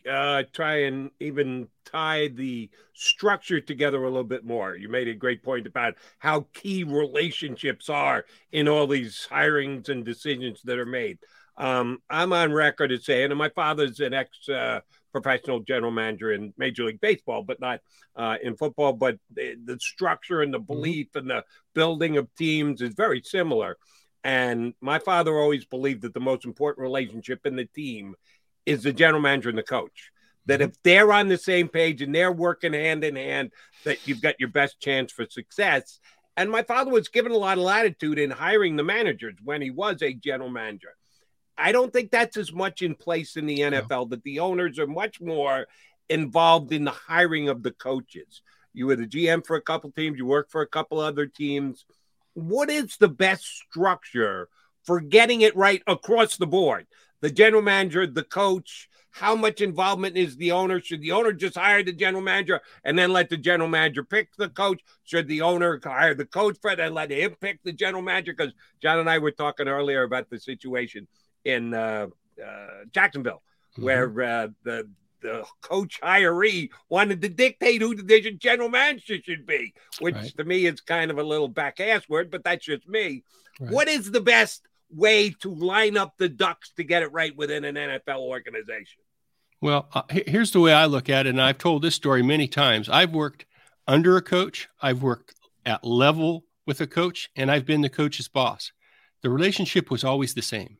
try and even tie the structure together a little bit more. You made a great point about how key relationships are in all these hirings and decisions that are made. I'm on record as saying, and my father's an ex-professional general manager in Major League Baseball, but not in football, but the structure and the belief and the building of teams is very similar. And my father always believed that the most important relationship in the team is the general manager and the coach, that if they're on the same page and they're working hand in hand, that you've got your best chance for success. And my father was given a lot of latitude in hiring the managers when he was a general manager. I don't think that's as much in place in the NFL, that the owners are much more involved in the hiring of the coaches. You were the GM for a couple teams, you worked for a couple other teams. What is the best structure for getting it right across the board? The general manager, the coach, how much involvement is the owner? Should the owner just hire the general manager and then let the general manager pick the coach? Should the owner hire the coach for it and let him pick the general manager? Because John and I were talking earlier about the situation in Jacksonville where the coach hiree wanted to dictate who the general manager should be, which to me is kind of a little back-ass word, but that's just me. Right. What is the best way to line up the ducks to get it right within an NFL organization? Well, here's the way I look at it, and I've told this story many times. I've worked under a coach. I've worked at level with a coach, and I've been the coach's boss. The relationship was always the same.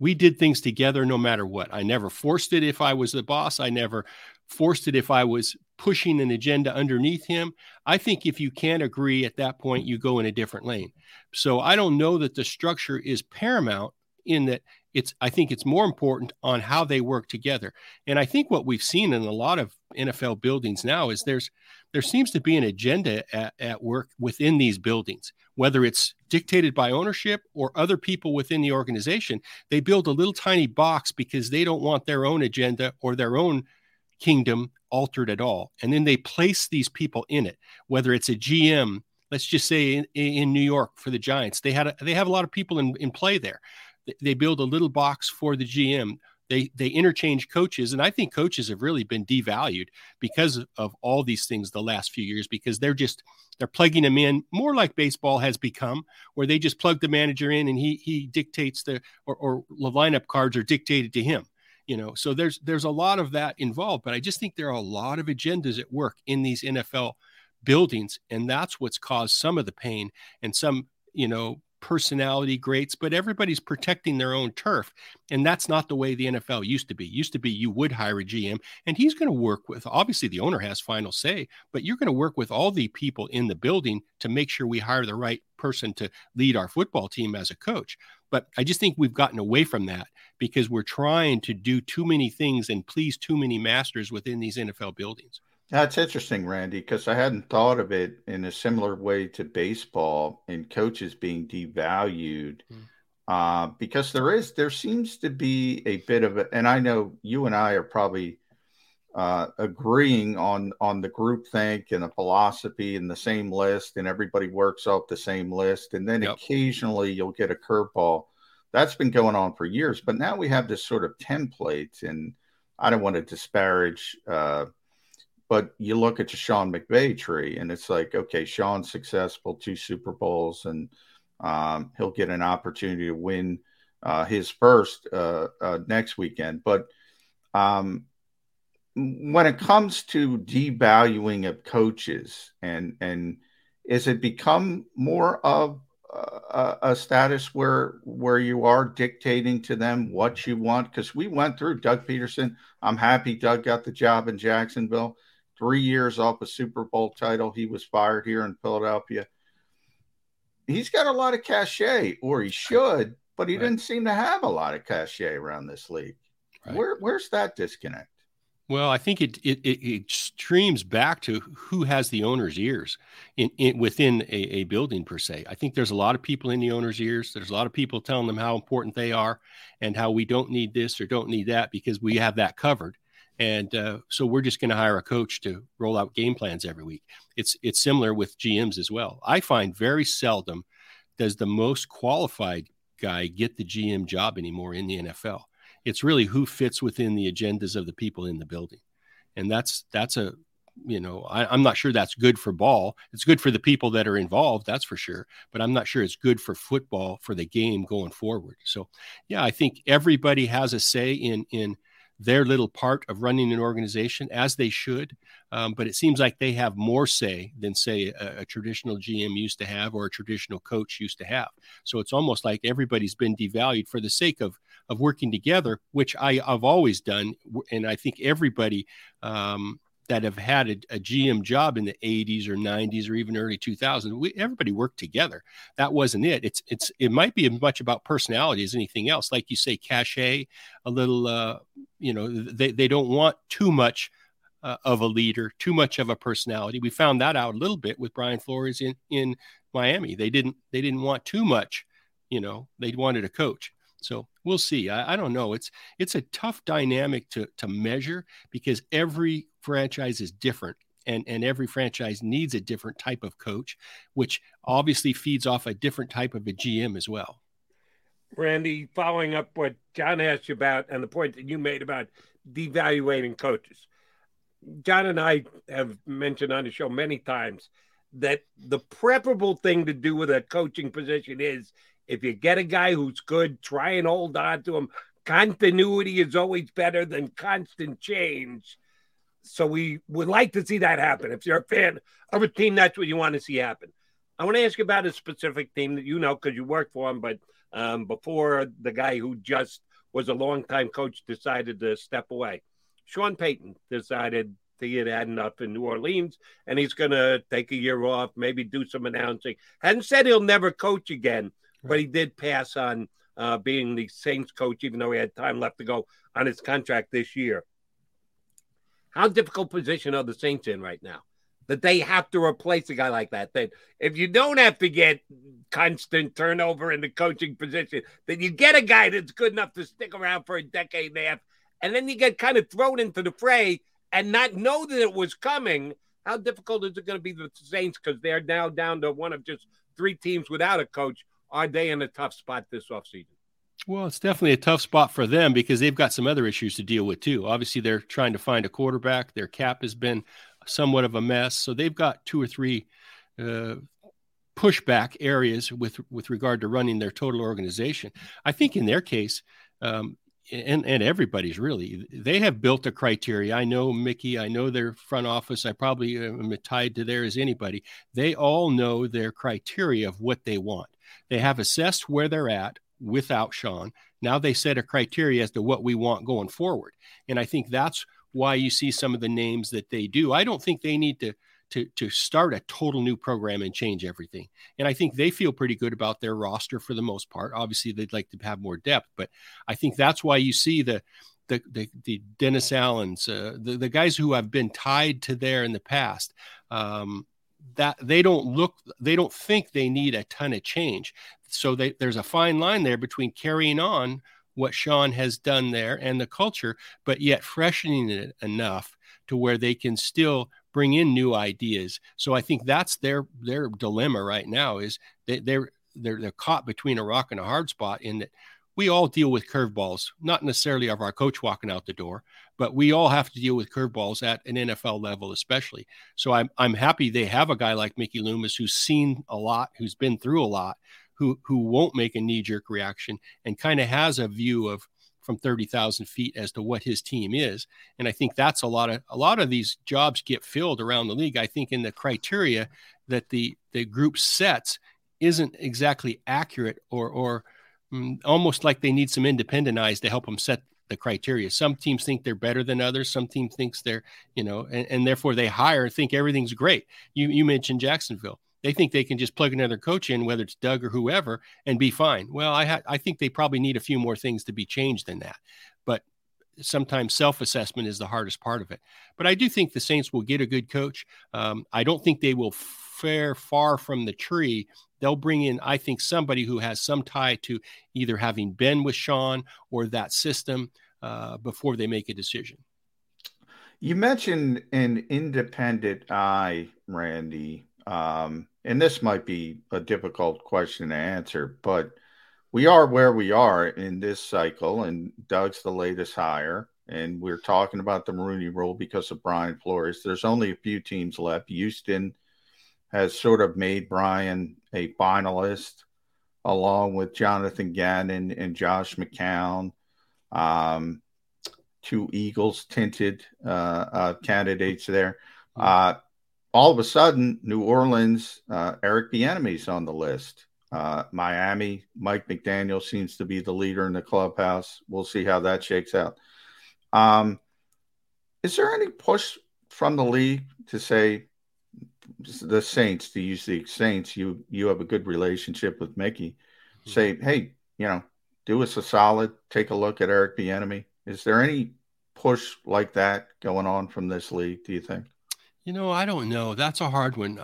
We did things together no matter what. I never forced it if I was the boss. I never forced it if I was pushing an agenda underneath him. I think if you can't agree at that point, you go in a different lane. So I don't know that the structure is paramount in that it's, I think it's more important on how they work together. And I think what we've seen in a lot of NFL buildings now is there seems to be an agenda at work within these buildings, whether it's dictated by ownership or other people within the organization. They build a little tiny box because they don't want their own agenda or their own kingdom altered at all. And then they place these people in it, whether it's a GM, let's just say in New York for the Giants, they have a lot of people in play there. They build a little box for the GM. They interchange coaches. And I think coaches have really been devalued because of all these things the last few years, because they're plugging them in more like baseball has become, where they just plug the manager in and he dictates or the lineup cards are dictated to him. You know, so there's a lot of that involved, but I just think there are a lot of agendas at work in these NFL buildings. And that's what's caused some of the pain and some, you know, personality greats, but everybody's protecting their own turf. And that's not the way the NFL used to be. Used to be you would hire a GM and he's going to work with, obviously the owner has final say, but you're going to work with all the people in the building to make sure we hire the right person to lead our football team as a coach. But I just think we've gotten away from that because we're trying to do too many things and please too many masters within these NFL buildings. That's interesting, Randy, because I hadn't thought of it in a similar way to baseball and coaches being devalued because there seems to be a bit of a, and I know you and I are probably agreeing on the groupthink and the philosophy and the same list, and everybody works off the same list. And then occasionally you'll get a curveball. That's been going on for years, but now we have this sort of template, and I don't want to disparage, but you look at the Sean McVay tree and it's like, okay, Sean's successful, 2 Super Bowls, and he'll get an opportunity to win his first next weekend. But when it comes to devaluing of coaches, and is it become more of a status where you are dictating to them what you want? Because we went through Doug Peterson. I'm happy Doug got the job in Jacksonville. 3 years off a Super Bowl title. He was fired here in Philadelphia. He's got a lot of cachet, or he should, but he didn't seem to have a lot of cachet around this league. Right. Where's that disconnect? Well, I think it streams back to who has the owner's ears within a building per se. I think there's a lot of people in the owner's ears. There's a lot of people telling them how important they are and how we don't need this or don't need that because we have that covered. And so we're just going to hire a coach to roll out game plans every week. It's similar with GMs as well. I find very seldom does the most qualified guy get the GM job anymore in the NFL. It's really who fits within the agendas of the people in the building. And that's a, you know, I'm not sure that's good for ball. It's good for the people that are involved, that's for sure. But I'm not sure it's good for football, for the game going forward. So, yeah, I think everybody has a say in their little part of running an organization, as they should. But it seems like they have more say than, say, a traditional GM used to have or a traditional coach used to have. So it's almost like everybody's been devalued for the sake of working together, which I've always done. And I think everybody that have had a GM job in the 80s or 90s or even early 2000s, everybody worked together. That wasn't it. It might be as much about personality as anything else. Like you say, cachet, a little, you know, they don't want too much of a leader, too much of a personality. We found that out a little bit with Brian Flores in Miami. They didn't want too much, you know, they wanted a coach. So we'll see. I don't know. It's a tough dynamic to measure because every franchise is different and every franchise needs a different type of coach, which obviously feeds off a different type of a GM as well. Randy, following up what John asked you about and the point that you made about devaluating coaches, John and I have mentioned on the show many times that the preferable thing to do with a coaching position is If you get a guy who's good, try and hold on to him. Continuity is always better than constant change. So we would like to see that happen. If you're a fan of a team, that's what you want to see happen. I want to ask you about a specific team that you know because you worked for him, but before the guy who just was a longtime coach decided to step away. Sean Payton decided he had had enough in New Orleans, and he's going to take a year off, maybe do some announcing. Hadn't said he'll never coach again, but he did pass on being the Saints coach, even though he had time left to go on his contract this year. How difficult position are the Saints in right now? That they have to replace a guy like that. That if you don't have to get constant turnover in the coaching position, then you get a guy that's good enough to stick around for a decade and a half, and then you get kind of thrown into the fray and not know that it was coming. How difficult is it going to be with the Saints? Because they're now down to one of just three teams without a coach. Are they in a tough spot this offseason? Well, it's definitely a tough spot for them because they've got some other issues to deal with too. Obviously, they're trying to find a quarterback. Their cap has been somewhat of a mess. So they've got two or three pushback areas with regard to running their total organization. I think in their case, and everybody's really, they have built a criteria. I know Mickey, I know their front office. I probably am tied to there as anybody. They all know their criteria of what they want. They have assessed where they're at without Sean. Now they set a criteria as to what we want going forward. And I think that's why you see some of the names that they do. I don't think they need to start a total new program and change everything. And I think they feel pretty good about their roster for the most part. Obviously, they'd like to have more depth, but I think that's why you see the Dennis Allens, the guys who have been tied to there in the past, that they don't think they need a ton of change. So there's a fine line there between carrying on what Sean has done there and the culture, but yet freshening it enough to where they can still bring in new ideas. So I think that's their dilemma right now is they're caught between a rock and a hard spot in that we all deal with curveballs, not necessarily of our coach walking out the door, but we all have to deal with curveballs at an NFL level, especially. So I'm happy they have a guy like Mickey Loomis, who's seen a lot, who's been through a lot, who won't make a knee-jerk reaction and kind of has a view of from 30,000 feet as to what his team is. And I think that's a lot of these jobs get filled around the league. I think in the criteria that the group sets isn't exactly accurate or almost like they need some independent eyes to help them set the criteria. Some teams think they're better than others. Some team thinks they're, and therefore they hire, think everything's great. You mentioned Jacksonville. They think they can just plug another coach in, whether it's Doug or whoever, and be fine. Well, I think they probably need a few more things to be changed than that. But sometimes self-assessment is the hardest part of it. But I do think the Saints will get a good coach. I don't think they will fare far from the tree. They'll bring in, I think, somebody who has some tie to either having been with Sean or that system before they make a decision. You mentioned an independent eye, Randy. And this might be a difficult question to answer, but we are where we are in this cycle, and Doug's the latest hire, and we're talking about the Rooney Rule because of Brian Flores. There's only a few teams left. Houston has sort of made Brian a finalist, along with Jonathan Gannon and Josh McCown, two Eagles-tinted candidates there. All of a sudden, New Orleans, Eric Bieniemy's on the list. Miami, Mike McDaniel seems to be the leader in the clubhouse. We'll see how that shakes out. Is there any push from the league to say the Saints, to use the Saints, you have a good relationship with Mickey, say, hey, do us a solid, take a look at Eric Bieniemy. Is there any push like that going on from this league, do you think? I don't know. That's a hard one.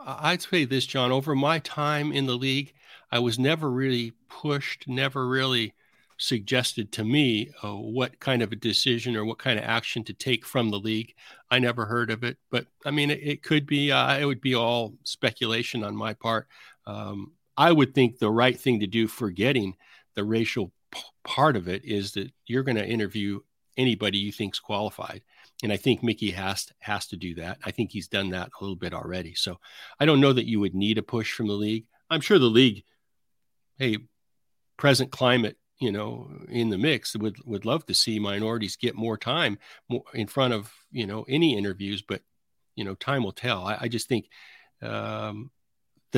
I'd say this, John, over my time in the league, I was never really pushed, never really suggested to me what kind of a decision or what kind of action to take from the league. I never heard of it, but I mean, it could be, it would be all speculation on my part. I would think the right thing to do for getting the racial part of it is that you're going to interview anybody you think's qualified. And I think Mickey has to do that. I think he's done that a little bit already. So I don't know that you would need a push from the league. I'm sure the league hey, present climate, you know, in the mix, would love to see minorities get more time in front of, you know, any interviews, but, you know, time will tell. I just think the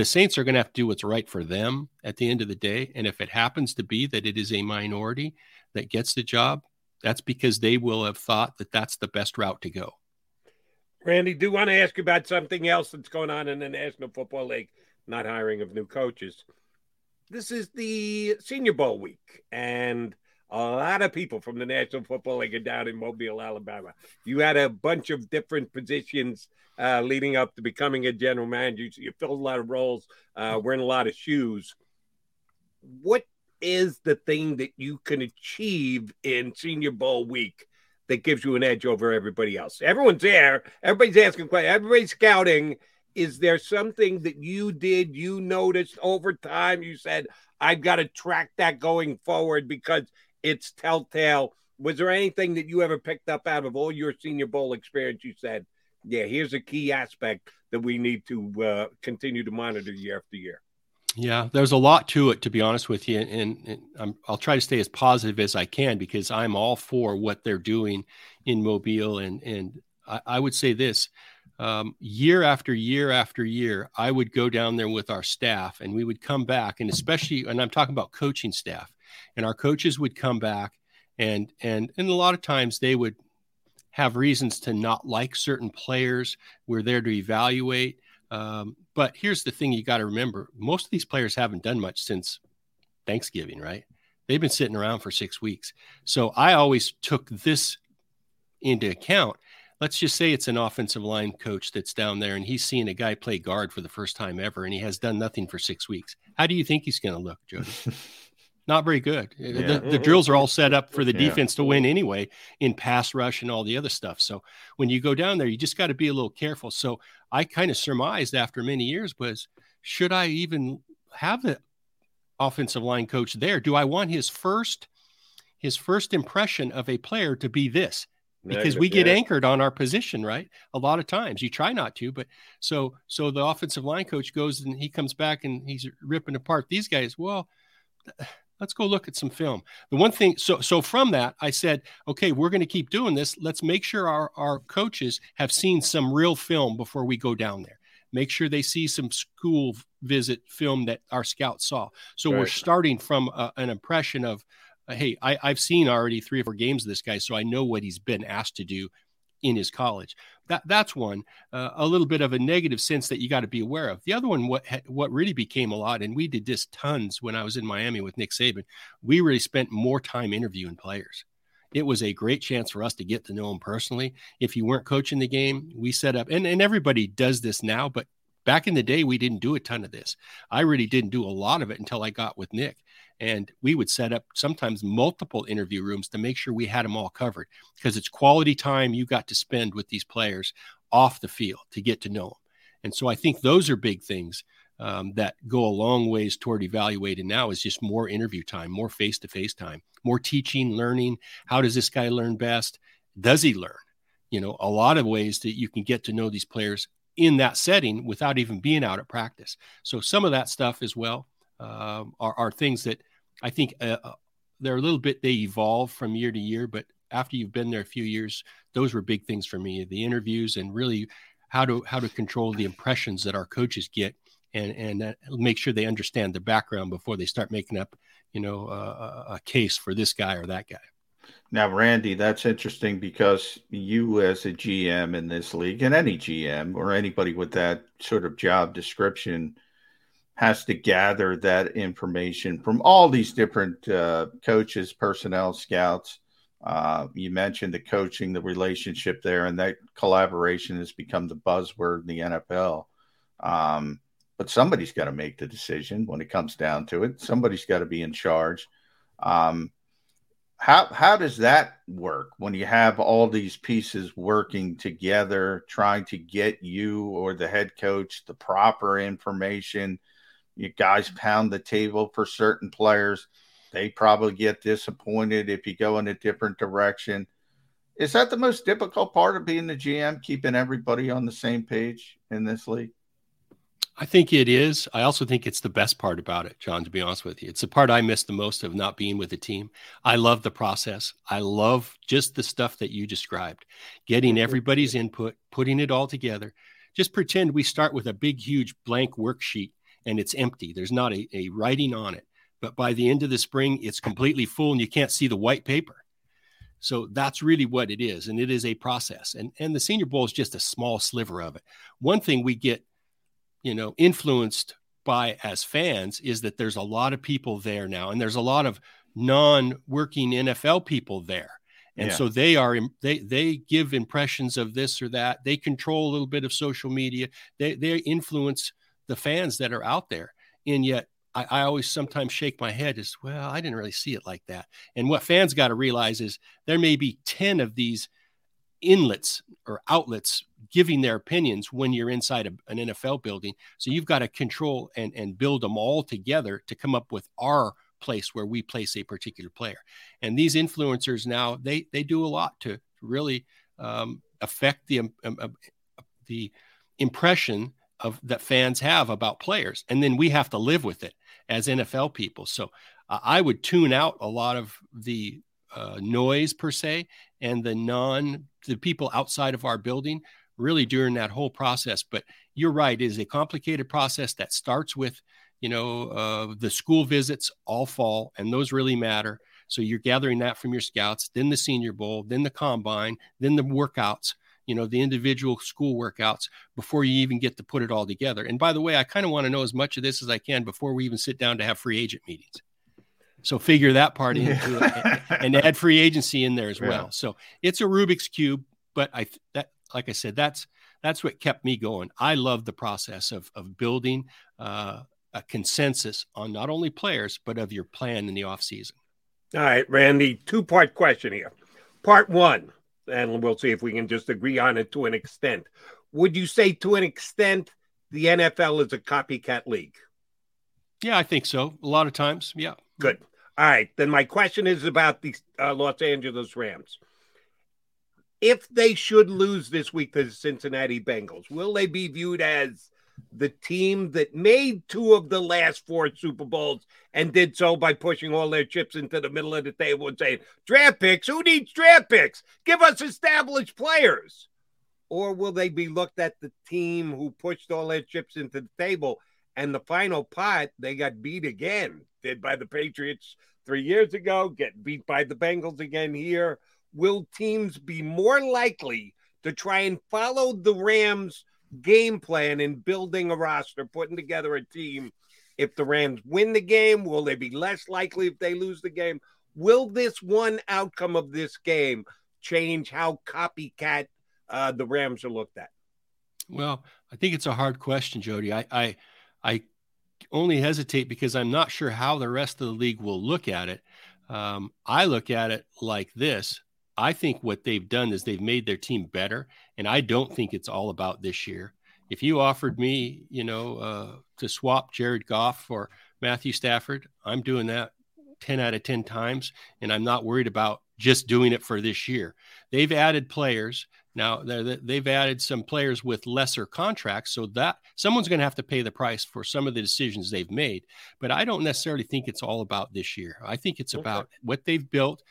Saints are going to have to do what's right for them at the end of the day. And if it happens to be that it is a minority that gets the job, that's because they will have thought that that's the best route to go. Randy, do want to ask you about something else that's going on in the National Football League, not hiring of new coaches. This is the Senior Bowl week, and a lot of people from the National Football League are down in Mobile, Alabama. You had a bunch of different positions leading up to becoming a general manager. You filled a lot of roles, wearing a lot of shoes. What is the thing that you can achieve in Senior Bowl week that gives you an edge over everybody else? Everyone's there. Everybody's asking questions. Everybody's scouting. Is there something that you did, you noticed over time? You said, I've got to track that going forward because it's telltale. Was there anything that you ever picked up out of all your Senior Bowl experience? You said, yeah, here's a key aspect that we need to continue to monitor year after year. Yeah, there's a lot to it, to be honest with you. And I'll try to stay as positive as I can because I'm all for what they're doing in Mobile. And I would say this, year after year after year, I would go down there with our staff and we would come back, and especially, and I'm talking about coaching staff, and our coaches would come back and a lot of times they would have reasons to not like certain players. We're there to evaluate. But here's the thing you got to remember. Most of these players haven't done much since Thanksgiving, right? They've been sitting around for 6 weeks. So I always took this into account. Let's just say it's an offensive line coach that's down there and he's seeing a guy play guard for the first time ever and he has done nothing for 6 weeks. How do you think he's going to look, Jody? Not very good. Yeah. The drills are all set up for the defense to win anyway in pass rush and all the other stuff. So when you go down there, you just got to be a little careful. So I kind of surmised after many years was, should I even have the offensive line coach there? Do I want his first impression of a player to be this? Because we get anchored on our position, right? A lot of times you try not to, but so the offensive line coach goes and he comes back and he's ripping apart these guys. Well, let's go look at some film. The one thing, so from that, I said, okay, we're going to keep doing this. Let's make sure our coaches have seen some real film before we go down there. Make sure they see some school visit film that our scouts saw. So We're starting from an impression of, hey, I've seen already 3 or 4 games of this guy, so I know what he's been asked to do in his college. That's one, a little bit of a negative sense that you got to be aware of. The other one, what really became a lot, and we did this tons when I was in Miami with Nick Saban, we really spent more time interviewing players. It was a great chance for us to get to know them personally. If you weren't coaching the game, we set up, and everybody does this now, but back in the day, we didn't do a ton of this. I really didn't do a lot of it until I got with Nick. And we would set up sometimes multiple interview rooms to make sure we had them all covered because it's quality time you got to spend with these players off the field to get to know them. And so I think those are big things that go a long ways toward evaluating now is just more interview time, more face-to-face time, more teaching, learning. How does this guy learn best? Does he learn? You know, a lot of ways that you can get to know these players in that setting without even being out at practice. So some of that stuff as well are things that I think they're a little bit, they evolve from year to year, but after you've been there a few years, those were big things for me, the interviews and really how to control the impressions that our coaches get and make sure they understand the background before they start making up, you know, a case for this guy or that guy. Now, Randy, that's interesting because you as a GM in this league and any GM or anybody with that sort of job description has to gather that information from all these different coaches, personnel, scouts. You mentioned the coaching, the relationship there, and that collaboration has become the buzzword in the NFL. But somebody's got to make the decision when it comes down to it. Somebody's got to be in charge. How does that work when you have all these pieces working together, trying to get you or the head coach the proper information? You guys pound the table for certain players. They probably get disappointed if you go in a different direction. Is that the most difficult part of being the GM, keeping everybody on the same page in this league? I think it is. I also think it's the best part about it, John, to be honest with you. It's the part I miss the most of not being with the team. I love the process. I love just the stuff that you described, getting everybody's input, putting it all together. Just pretend we start with a big, huge blank worksheet and it's empty. There's not a writing on it. But by the end of the spring, it's completely full and you can't see the white paper. So that's really what it is. And it is a process. And the Senior Bowl is just a small sliver of it. One thing we get, you know, influenced by as fans is that there's a lot of people there now, and there's a lot of non-working NFL people there. And so they are, they give impressions of this or that. They control a little bit of social media. They influence the fans that are out there. And yet I always sometimes shake my head as well. I didn't really see it like that. And what fans got to realize is there may be 10 of these inlets or outlets giving their opinions when you're inside an NFL building. So you've got to control and build them all together to come up with our place where we place a particular player. And these influencers now, they do a lot to really affect the impression of that fans have about players. And then we have to live with it as NFL people. So I would tune out a lot of the noise per se, and the people outside of our building really during that whole process. But you're right, it is a complicated process that starts with, you know, the school visits all fall, and those really matter. So you're gathering that from your scouts, then the Senior Bowl, then the combine, then the workouts, you know, the individual school workouts before you even get to put it all together. And by the way, I kind of want to know as much of this as I can before we even sit down to have free agent meetings. So figure that part into it and add free agency in there as well. So it's a Rubik's Cube, but like I said, that's what kept me going. I love the process of building a consensus on not only players, but of your plan in the offseason. All right, Randy, 2-part question here. Part one, and we'll see if we can just agree on it to an extent. Would you say to an extent the NFL is a copycat league? Yeah, I think so. A lot of times, yeah. Good. All right. Then my question is about the Los Angeles Rams. If they should lose this week to the Cincinnati Bengals, will they be viewed as the team that made 2 of the last 4 Super Bowls and did so by pushing all their chips into the middle of the table and saying, draft picks, who needs draft picks? Give us established players. Or will they be looked at the team who pushed all their chips into the table and the final pot, they got beat again? Did by the Patriots 3 years ago, get beat by the Bengals again here. Will teams be more likely to try and follow the Rams' game plan in building a roster, putting together a team? If the Rams win the game, will they be less likely if they lose the game? Will this one outcome of this game change how copycat the Rams are looked at? Well, I think it's a hard question, Jody. I only hesitate because I'm not sure how the rest of the league will look at it. I look at it like this. I think what they've done is they've made their team better. And I don't think it's all about this year. If you offered me, you know, to swap Jared Goff for Matthew Stafford, I'm doing that 10 out of 10 times. And I'm not worried about just doing it for this year. They've added players. Now they've added some players with lesser contracts, so that someone's going to have to pay the price for some of the decisions they've made. But I don't necessarily think it's all about this year. I think it's about what they've built.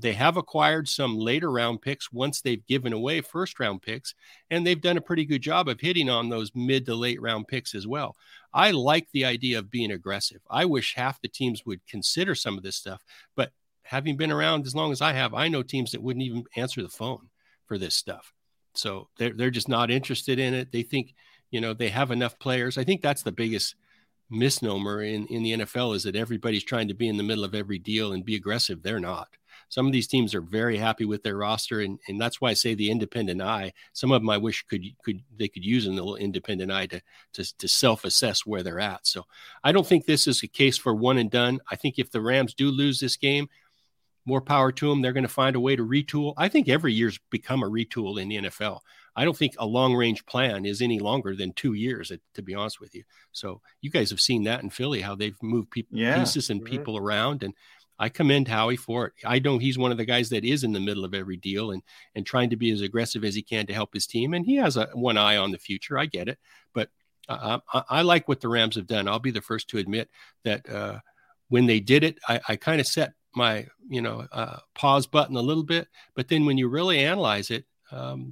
They have acquired some later round picks once they've given away first round picks, and they've done a pretty good job of hitting on those mid to late round picks as well. I like the idea of being aggressive. I wish half the teams would consider some of this stuff, but having been around as long as I have, I know teams that wouldn't even answer the phone for this stuff. So they're just not interested in it. They think, you know, they have enough players. I think that's the biggest misnomer in the NFL is that everybody's trying to be in the middle of every deal and be aggressive. They're not. Some of these teams are very happy with their roster. And that's why I say the independent eye. Some of them I wish they could use in the little independent eye to self-assess where they're at. So I don't think this is a case for one and done. I think if the Rams do lose this game, more power to them. They're going to find a way to retool. I think every year's become a retool in the NFL. I don't think a long-range plan is any longer than 2 years, to be honest with you. So you guys have seen that in Philly, how they've moved pieces and people around. And I commend Howie for it. I know he's one of the guys that is in the middle of every deal and trying to be as aggressive as he can to help his team. And he has one eye on the future. I get it. But I like what the Rams have done. I'll be the first to admit that when they did it, I kind of set my, pause button a little bit. But then when you really analyze it,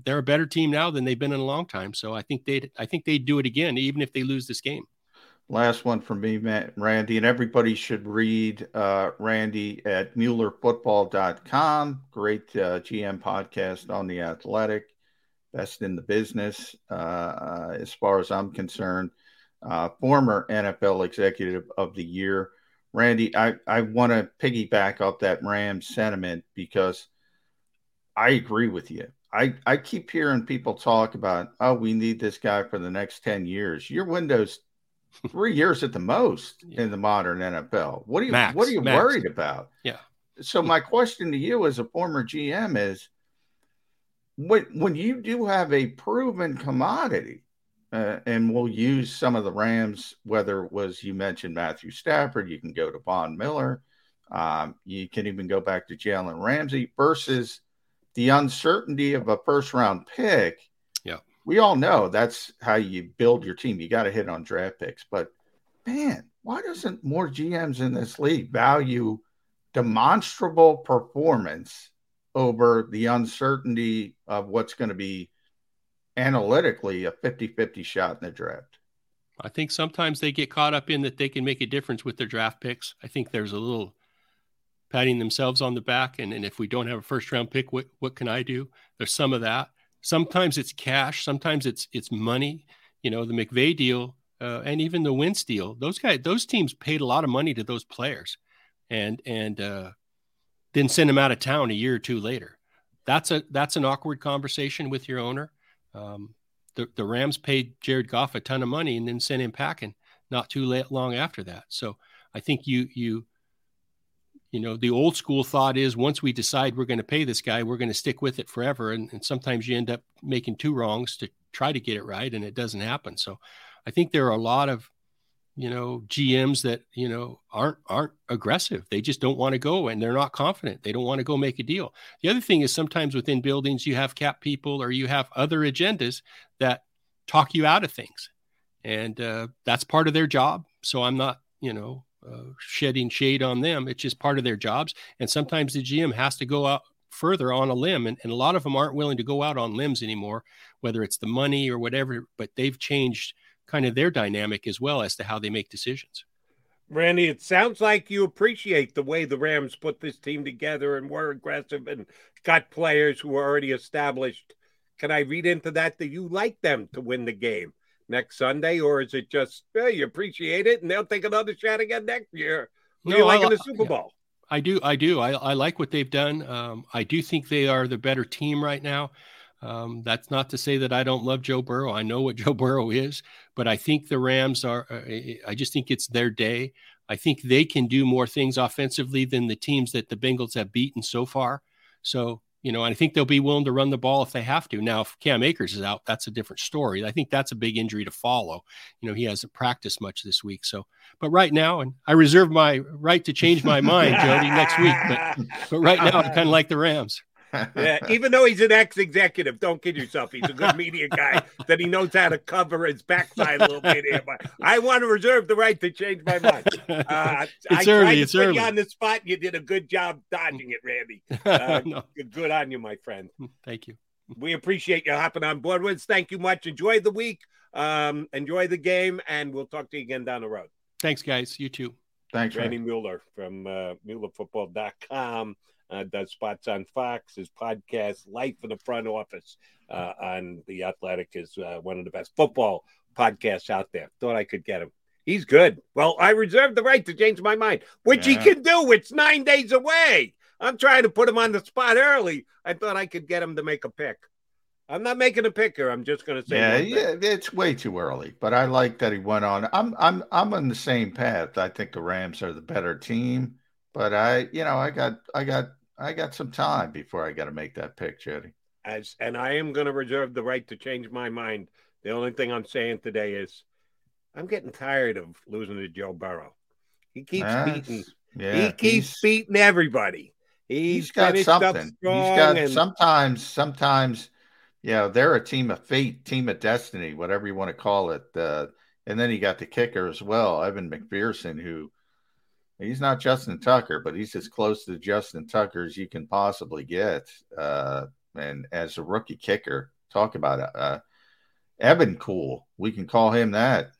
they're a better team now than they've been in a long time. So I think they'd do it again, even if they lose this game. Last one from me, Matt and Randy, and everybody should read Randy at MuellerFootball.com. Great GM podcast on The Athletic. Best in the business, as far as I'm concerned. Former NFL Executive of the Year. Randy, I want to piggyback off that Rams sentiment because I agree with you. I keep hearing people talk about, oh, we need this guy for the next 10 years. Your window's 3 years at the most in the modern NFL. What are you worried about? Yeah. So my question to you as a former GM is, when you do have a proven commodity, and we'll use some of the Rams, whether it was, you mentioned Matthew Stafford, you can go to Von Miller, you can even go back to Jalen Ramsey, versus the uncertainty of a first-round pick. Yeah, we all know that's how you build your team. You got to hit on draft picks. But, man, why doesn't more GMs in this league value demonstrable performance over the uncertainty of what's going to be analytically a 50-50 shot in the draft? I think sometimes they get caught up in that they can make a difference with their draft picks. I think there's a little patting themselves on the back. And if we don't have a first-round pick, what can I do? There's some of that. Sometimes it's cash. Sometimes it's money. The McVay deal and even the Wentz deal. Those teams paid a lot of money to those players and then send them out of town a year or two later. That's an awkward conversation with your owner. The Rams paid Jared Goff a ton of money and then sent him packing not too long after that. So I think you the old school thought is once we decide we're going to pay this guy, we're going to stick with it forever. And sometimes you end up making two wrongs to try to get it right, and it doesn't happen. So I think there are a lot of, GMs that, aren't aggressive. They just don't want to go, and they're not confident. They don't want to go make a deal. The other thing is sometimes within buildings, you have cap people or you have other agendas that talk you out of things. And that's part of their job. So I'm not, shedding shade on them. It's just part of their jobs. And sometimes the GM has to go out further on a limb. And a lot of them aren't willing to go out on limbs anymore, whether it's the money or whatever, but they've changed kind of their dynamic as well as to how they make decisions. Randy, it sounds like you appreciate the way the Rams put this team together and were aggressive and got players who were already established. Can I read into that you like them to win the game next Sunday, or is it just you appreciate it and they'll take another shot again next year? You like in the Super Bowl? I do. I like what they've done. I do think they are the better team right now. That's not to say that I don't love Joe Burrow. I know what Joe Burrow is, but I think the Rams are, I just think it's their day. I think they can do more things offensively than the teams that the Bengals have beaten so far. So, I think they'll be willing to run the ball if they have to. Now, if Cam Akers is out, that's a different story. I think that's a big injury to follow. He hasn't practiced much this week. So, but right now, and I reserve my right to change my mind, Jody, next week. But right now, I kind of like the Rams. Yeah, even though he's an ex-executive, don't kid yourself. He's a good media guy that he knows how to cover his backside a little bit here. But I want to reserve the right to change my mind. I tried to put you on the spot. You did a good job dodging it, Randy. No. Good on you, my friend. Thank you. We appreciate you hopping on board with us. Thank you much. Enjoy the week. Enjoy the game, and we'll talk to you again down the road. Thanks, guys. You too. Thanks, Randy Mueller from MuellerFootball.com. Does spots on Fox. His podcast, Life in the Front Office, on The Athletic, is one of the best football podcasts out there. Thought I could get him. He's good. Well, I reserve the right to change my mind, which he can do. It's 9 days away. I'm trying to put him on the spot early. I thought I could get him to make a pick. I'm not making a pick here. I'm just going to say. Yeah, it's way too early, but I like that he went on. I'm on the same path. I think the Rams are the better team, but I got some time before I got to make that pick, Jody. And I am going to reserve the right to change my mind. The only thing I'm saying today is I'm getting tired of losing to Joe Burrow. He keeps beating. Yeah, he keeps beating everybody. He's got something. Sometimes, they're a team of fate, team of destiny, whatever you want to call it. And then he got the kicker as well, Evan McPherson, who he's not Justin Tucker, but he's as close to Justin Tucker as you can possibly get. And as a rookie kicker, talk about Evan Cool. We can call him that.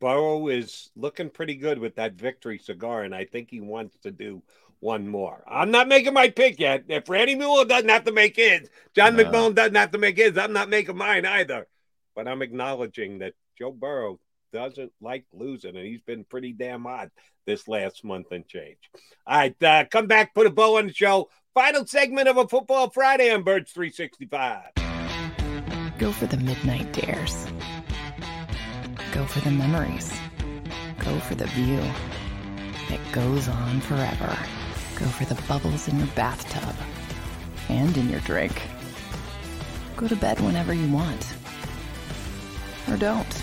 Burrow is looking pretty good with that victory cigar, and I think he wants to do one more. I'm not making my pick yet. If Randy Mueller doesn't have to make his, John McMillan doesn't have to make his, I'm not making mine either. But I'm acknowledging that Joe Burrow doesn't like losing, and he's been pretty damn odd this last month and change. All right, come back, put a bow on the show. Final segment of a Football Friday on Birds 365. Go for the midnight dares. Go for the memories. Go for the view that goes on forever. Go for the bubbles in your bathtub and in your drink. Go to bed whenever you want. Or don't.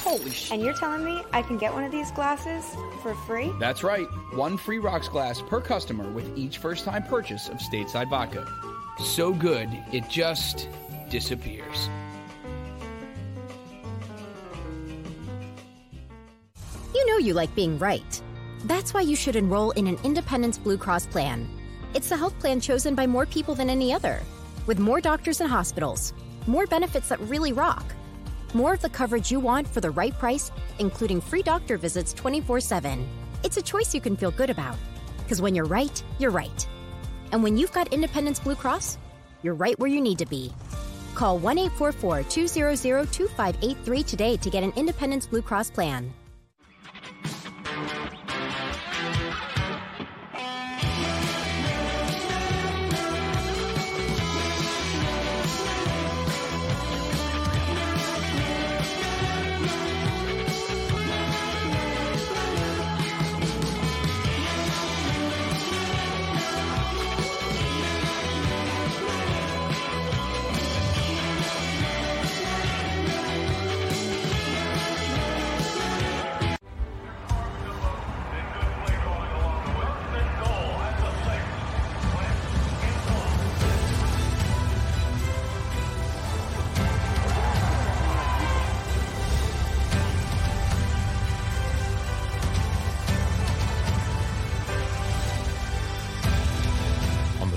Holy shit. And you're telling me I can get one of these glasses for free? That's right. One free rocks glass per customer with each first-time purchase of Stateside Vodka. So good, it just disappears. You know you like being right. That's why you should enroll in an Independence Blue Cross plan. It's the health plan chosen by more people than any other, with more doctors and hospitals, more benefits that really rock, more of the coverage you want for the right price, including free doctor visits 24/7. It's a choice you can feel good about, because when you're right, you're right. And when you've got Independence Blue Cross, you're right where you need to be. Call 1-844-200-2583 today to get an Independence Blue Cross plan.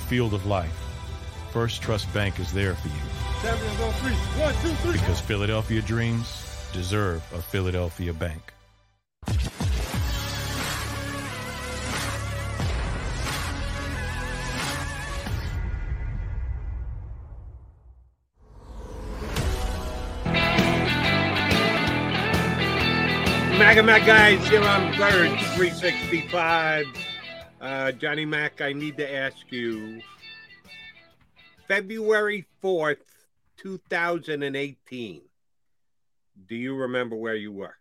Field of life. First Trust Bank is there for you. 7 on 3. 1, 2, 3. Because Philadelphia dreams deserve a Philadelphia bank. Mac and Mac guys here on Birds 365. Johnny Mac, I need to ask you, February 4th, 2018, do you remember where you were?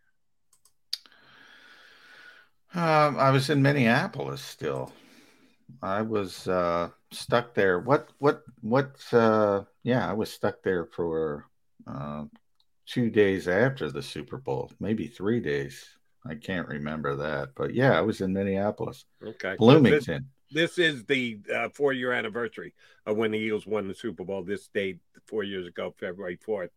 I was in Minneapolis still. I was stuck there. I was stuck there for 2 days after the Super Bowl, maybe 3 days. I can't remember that, but yeah, I was in Minneapolis. Okay, Bloomington. This is the 4-year anniversary of when the Eagles won the Super Bowl. This date 4 years ago, February 4th.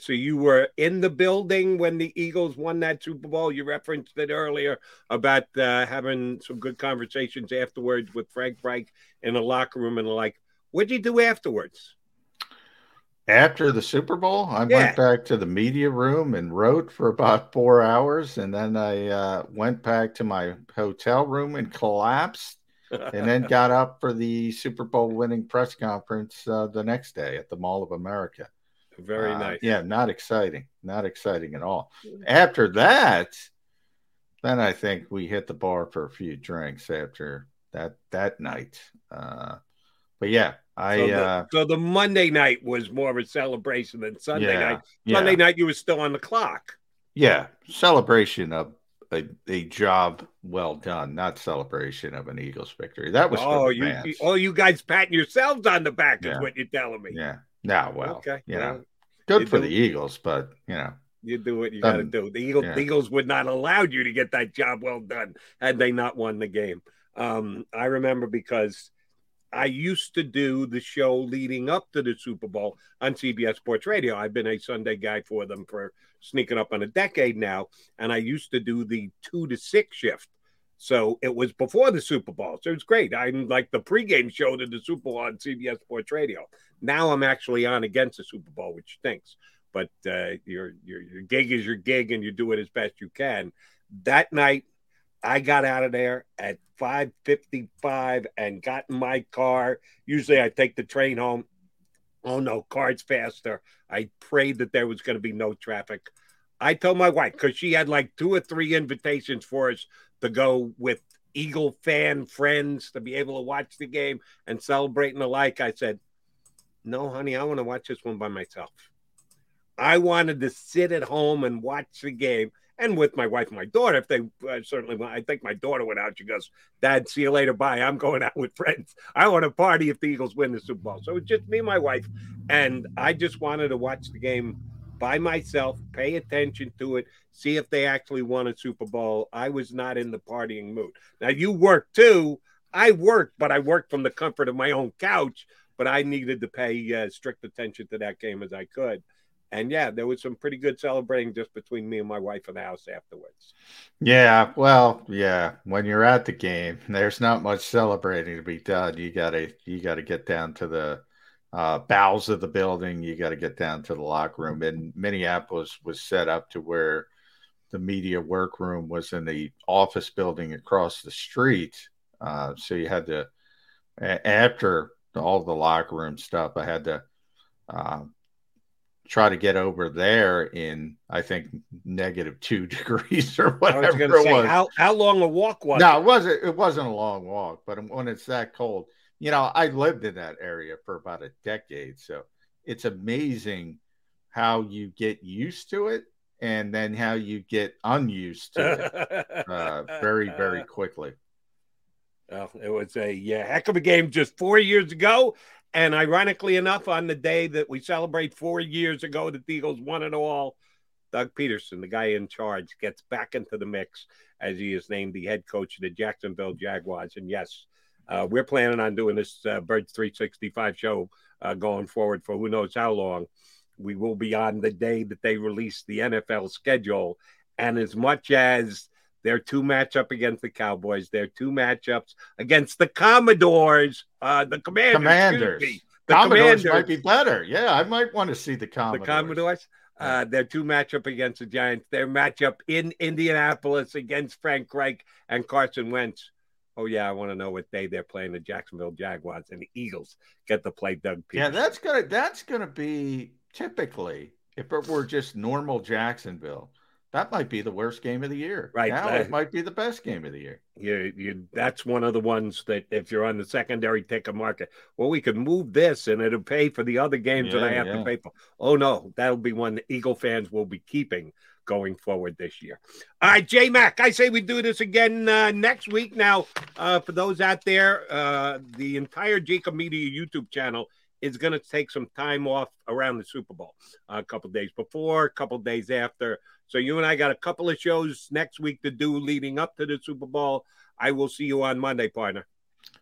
So you were in the building when the Eagles won that Super Bowl. You referenced it earlier about having some good conversations afterwards with Frank Reich in the locker room and the like. What'd you do afterwards? After the Super Bowl, I went back to the media room and wrote for about 4 hours. And then I went back to my hotel room and collapsed and then got up for the Super Bowl winning press conference the next day at the Mall of America. Very nice. Yeah, not exciting. Not exciting at all. After that, then I think we hit the bar for a few drinks after that night. But yeah. So the Monday night was more of a celebration than Sunday night. Monday night, you were still on the clock. Yeah, celebration of a job well done, not celebration of an Eagles victory. That was for the fans. You guys patting yourselves on the back is what you're telling me. Yeah. No, well, okay. you know, good for the Eagles, but, you know. You do what you got to do. The Eagles would not allow you to get that job well done had they not won the game. I remember because I used to do the show leading up to the Super Bowl on CBS Sports Radio. I've been a Sunday guy for them for sneaking up on a decade now. And I used to do the 2 to 6 shift. So it was before the Super Bowl. So it was great. I'm like the pregame show to the Super Bowl on CBS Sports Radio. Now I'm actually on against the Super Bowl, which stinks. But your gig is your gig, and you do it as best you can. That night, I got out of there at 5:55 and got in my car. Usually I take the train home. Oh, no, car's faster. I prayed that there was going to be no traffic. I told my wife, because she had like 2 or 3 invitations for us to go with Eagle fan friends to be able to watch the game and celebrate and the like. I said, no, honey, I want to watch this one by myself. I wanted to sit at home and watch the game, and with my wife and my daughter, if they certainly, I think my daughter went out. She goes, Dad, see you later. Bye. I'm going out with friends. I want to party if the Eagles win the Super Bowl. So it's just me and my wife, and I just wanted to watch the game by myself, pay attention to it, see if they actually won a Super Bowl. I was not in the partying mood. Now, you work too. I work, but I work from the comfort of my own couch, but I needed to pay strict attention to that game as I could. And, yeah, there was some pretty good celebrating just between me and my wife in the house afterwards. Yeah, well, yeah, when you're at the game, there's not much celebrating to be done. You got to get down to the bowels of the building. You got to get down to the locker room. And Minneapolis was set up to where the media workroom was in the office building across the street. So you had to, after all the locker room stuff, I had to try to get over there in, I think, -2 degrees or whatever it was. How long a walk was it? No, it wasn't a long walk, but when it's that cold, you know, I lived in that area for about a decade. So it's amazing how you get used to it and then how you get unused to it very, very quickly. Well, it was a heck of a game just 4 years ago. And ironically enough, on the day that we celebrate 4 years ago that the Eagles won it all, Doug Peterson, the guy in charge, gets back into the mix as he is named the head coach of the Jacksonville Jaguars. And yes, we're planning on doing this Birds 365 show going forward for who knows how long. We will be on the day that they release the NFL schedule. And as much as their two matchup against the Cowboys, their two matchups against the Commodores, the Commanders. The Commodores might be better. Yeah, I might want to see the Commodores. The Commodores, their two matchup against the Giants, their matchup in Indianapolis against Frank Reich and Carson Wentz. Oh, yeah, I want to know what day they're playing the Jacksonville Jaguars, and the Eagles get to play Doug Peterson. Yeah, that's gonna be typically, if it were just normal Jacksonville, that might be the worst game of the year. Right now, it might be the best game of the year. That's one of the ones that if you're on the secondary ticket market, well, we could move this and it'll pay for the other games that I have to pay for. Oh, no, that'll be one the Eagle fans will be keeping going forward this year. All right, J-Mac, I say we do this again next week. Now, for those out there, the entire Jacob Media YouTube channel is going to take some time off around the Super Bowl, a couple days before, a couple days after. So you and I got a couple of shows next week to do leading up to the Super Bowl. I will see you on Monday, partner.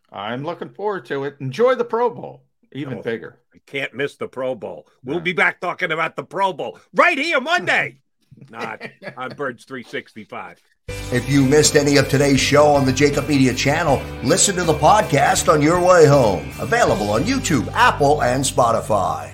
I'm looking forward to it. Enjoy the Pro Bowl, even bigger. I can't miss the Pro Bowl. We'll be back talking about the Pro Bowl right here Monday, not on Birds 365. If you missed any of today's show on the Jacob Media channel, listen to the podcast on your way home. Available on YouTube, Apple, and Spotify.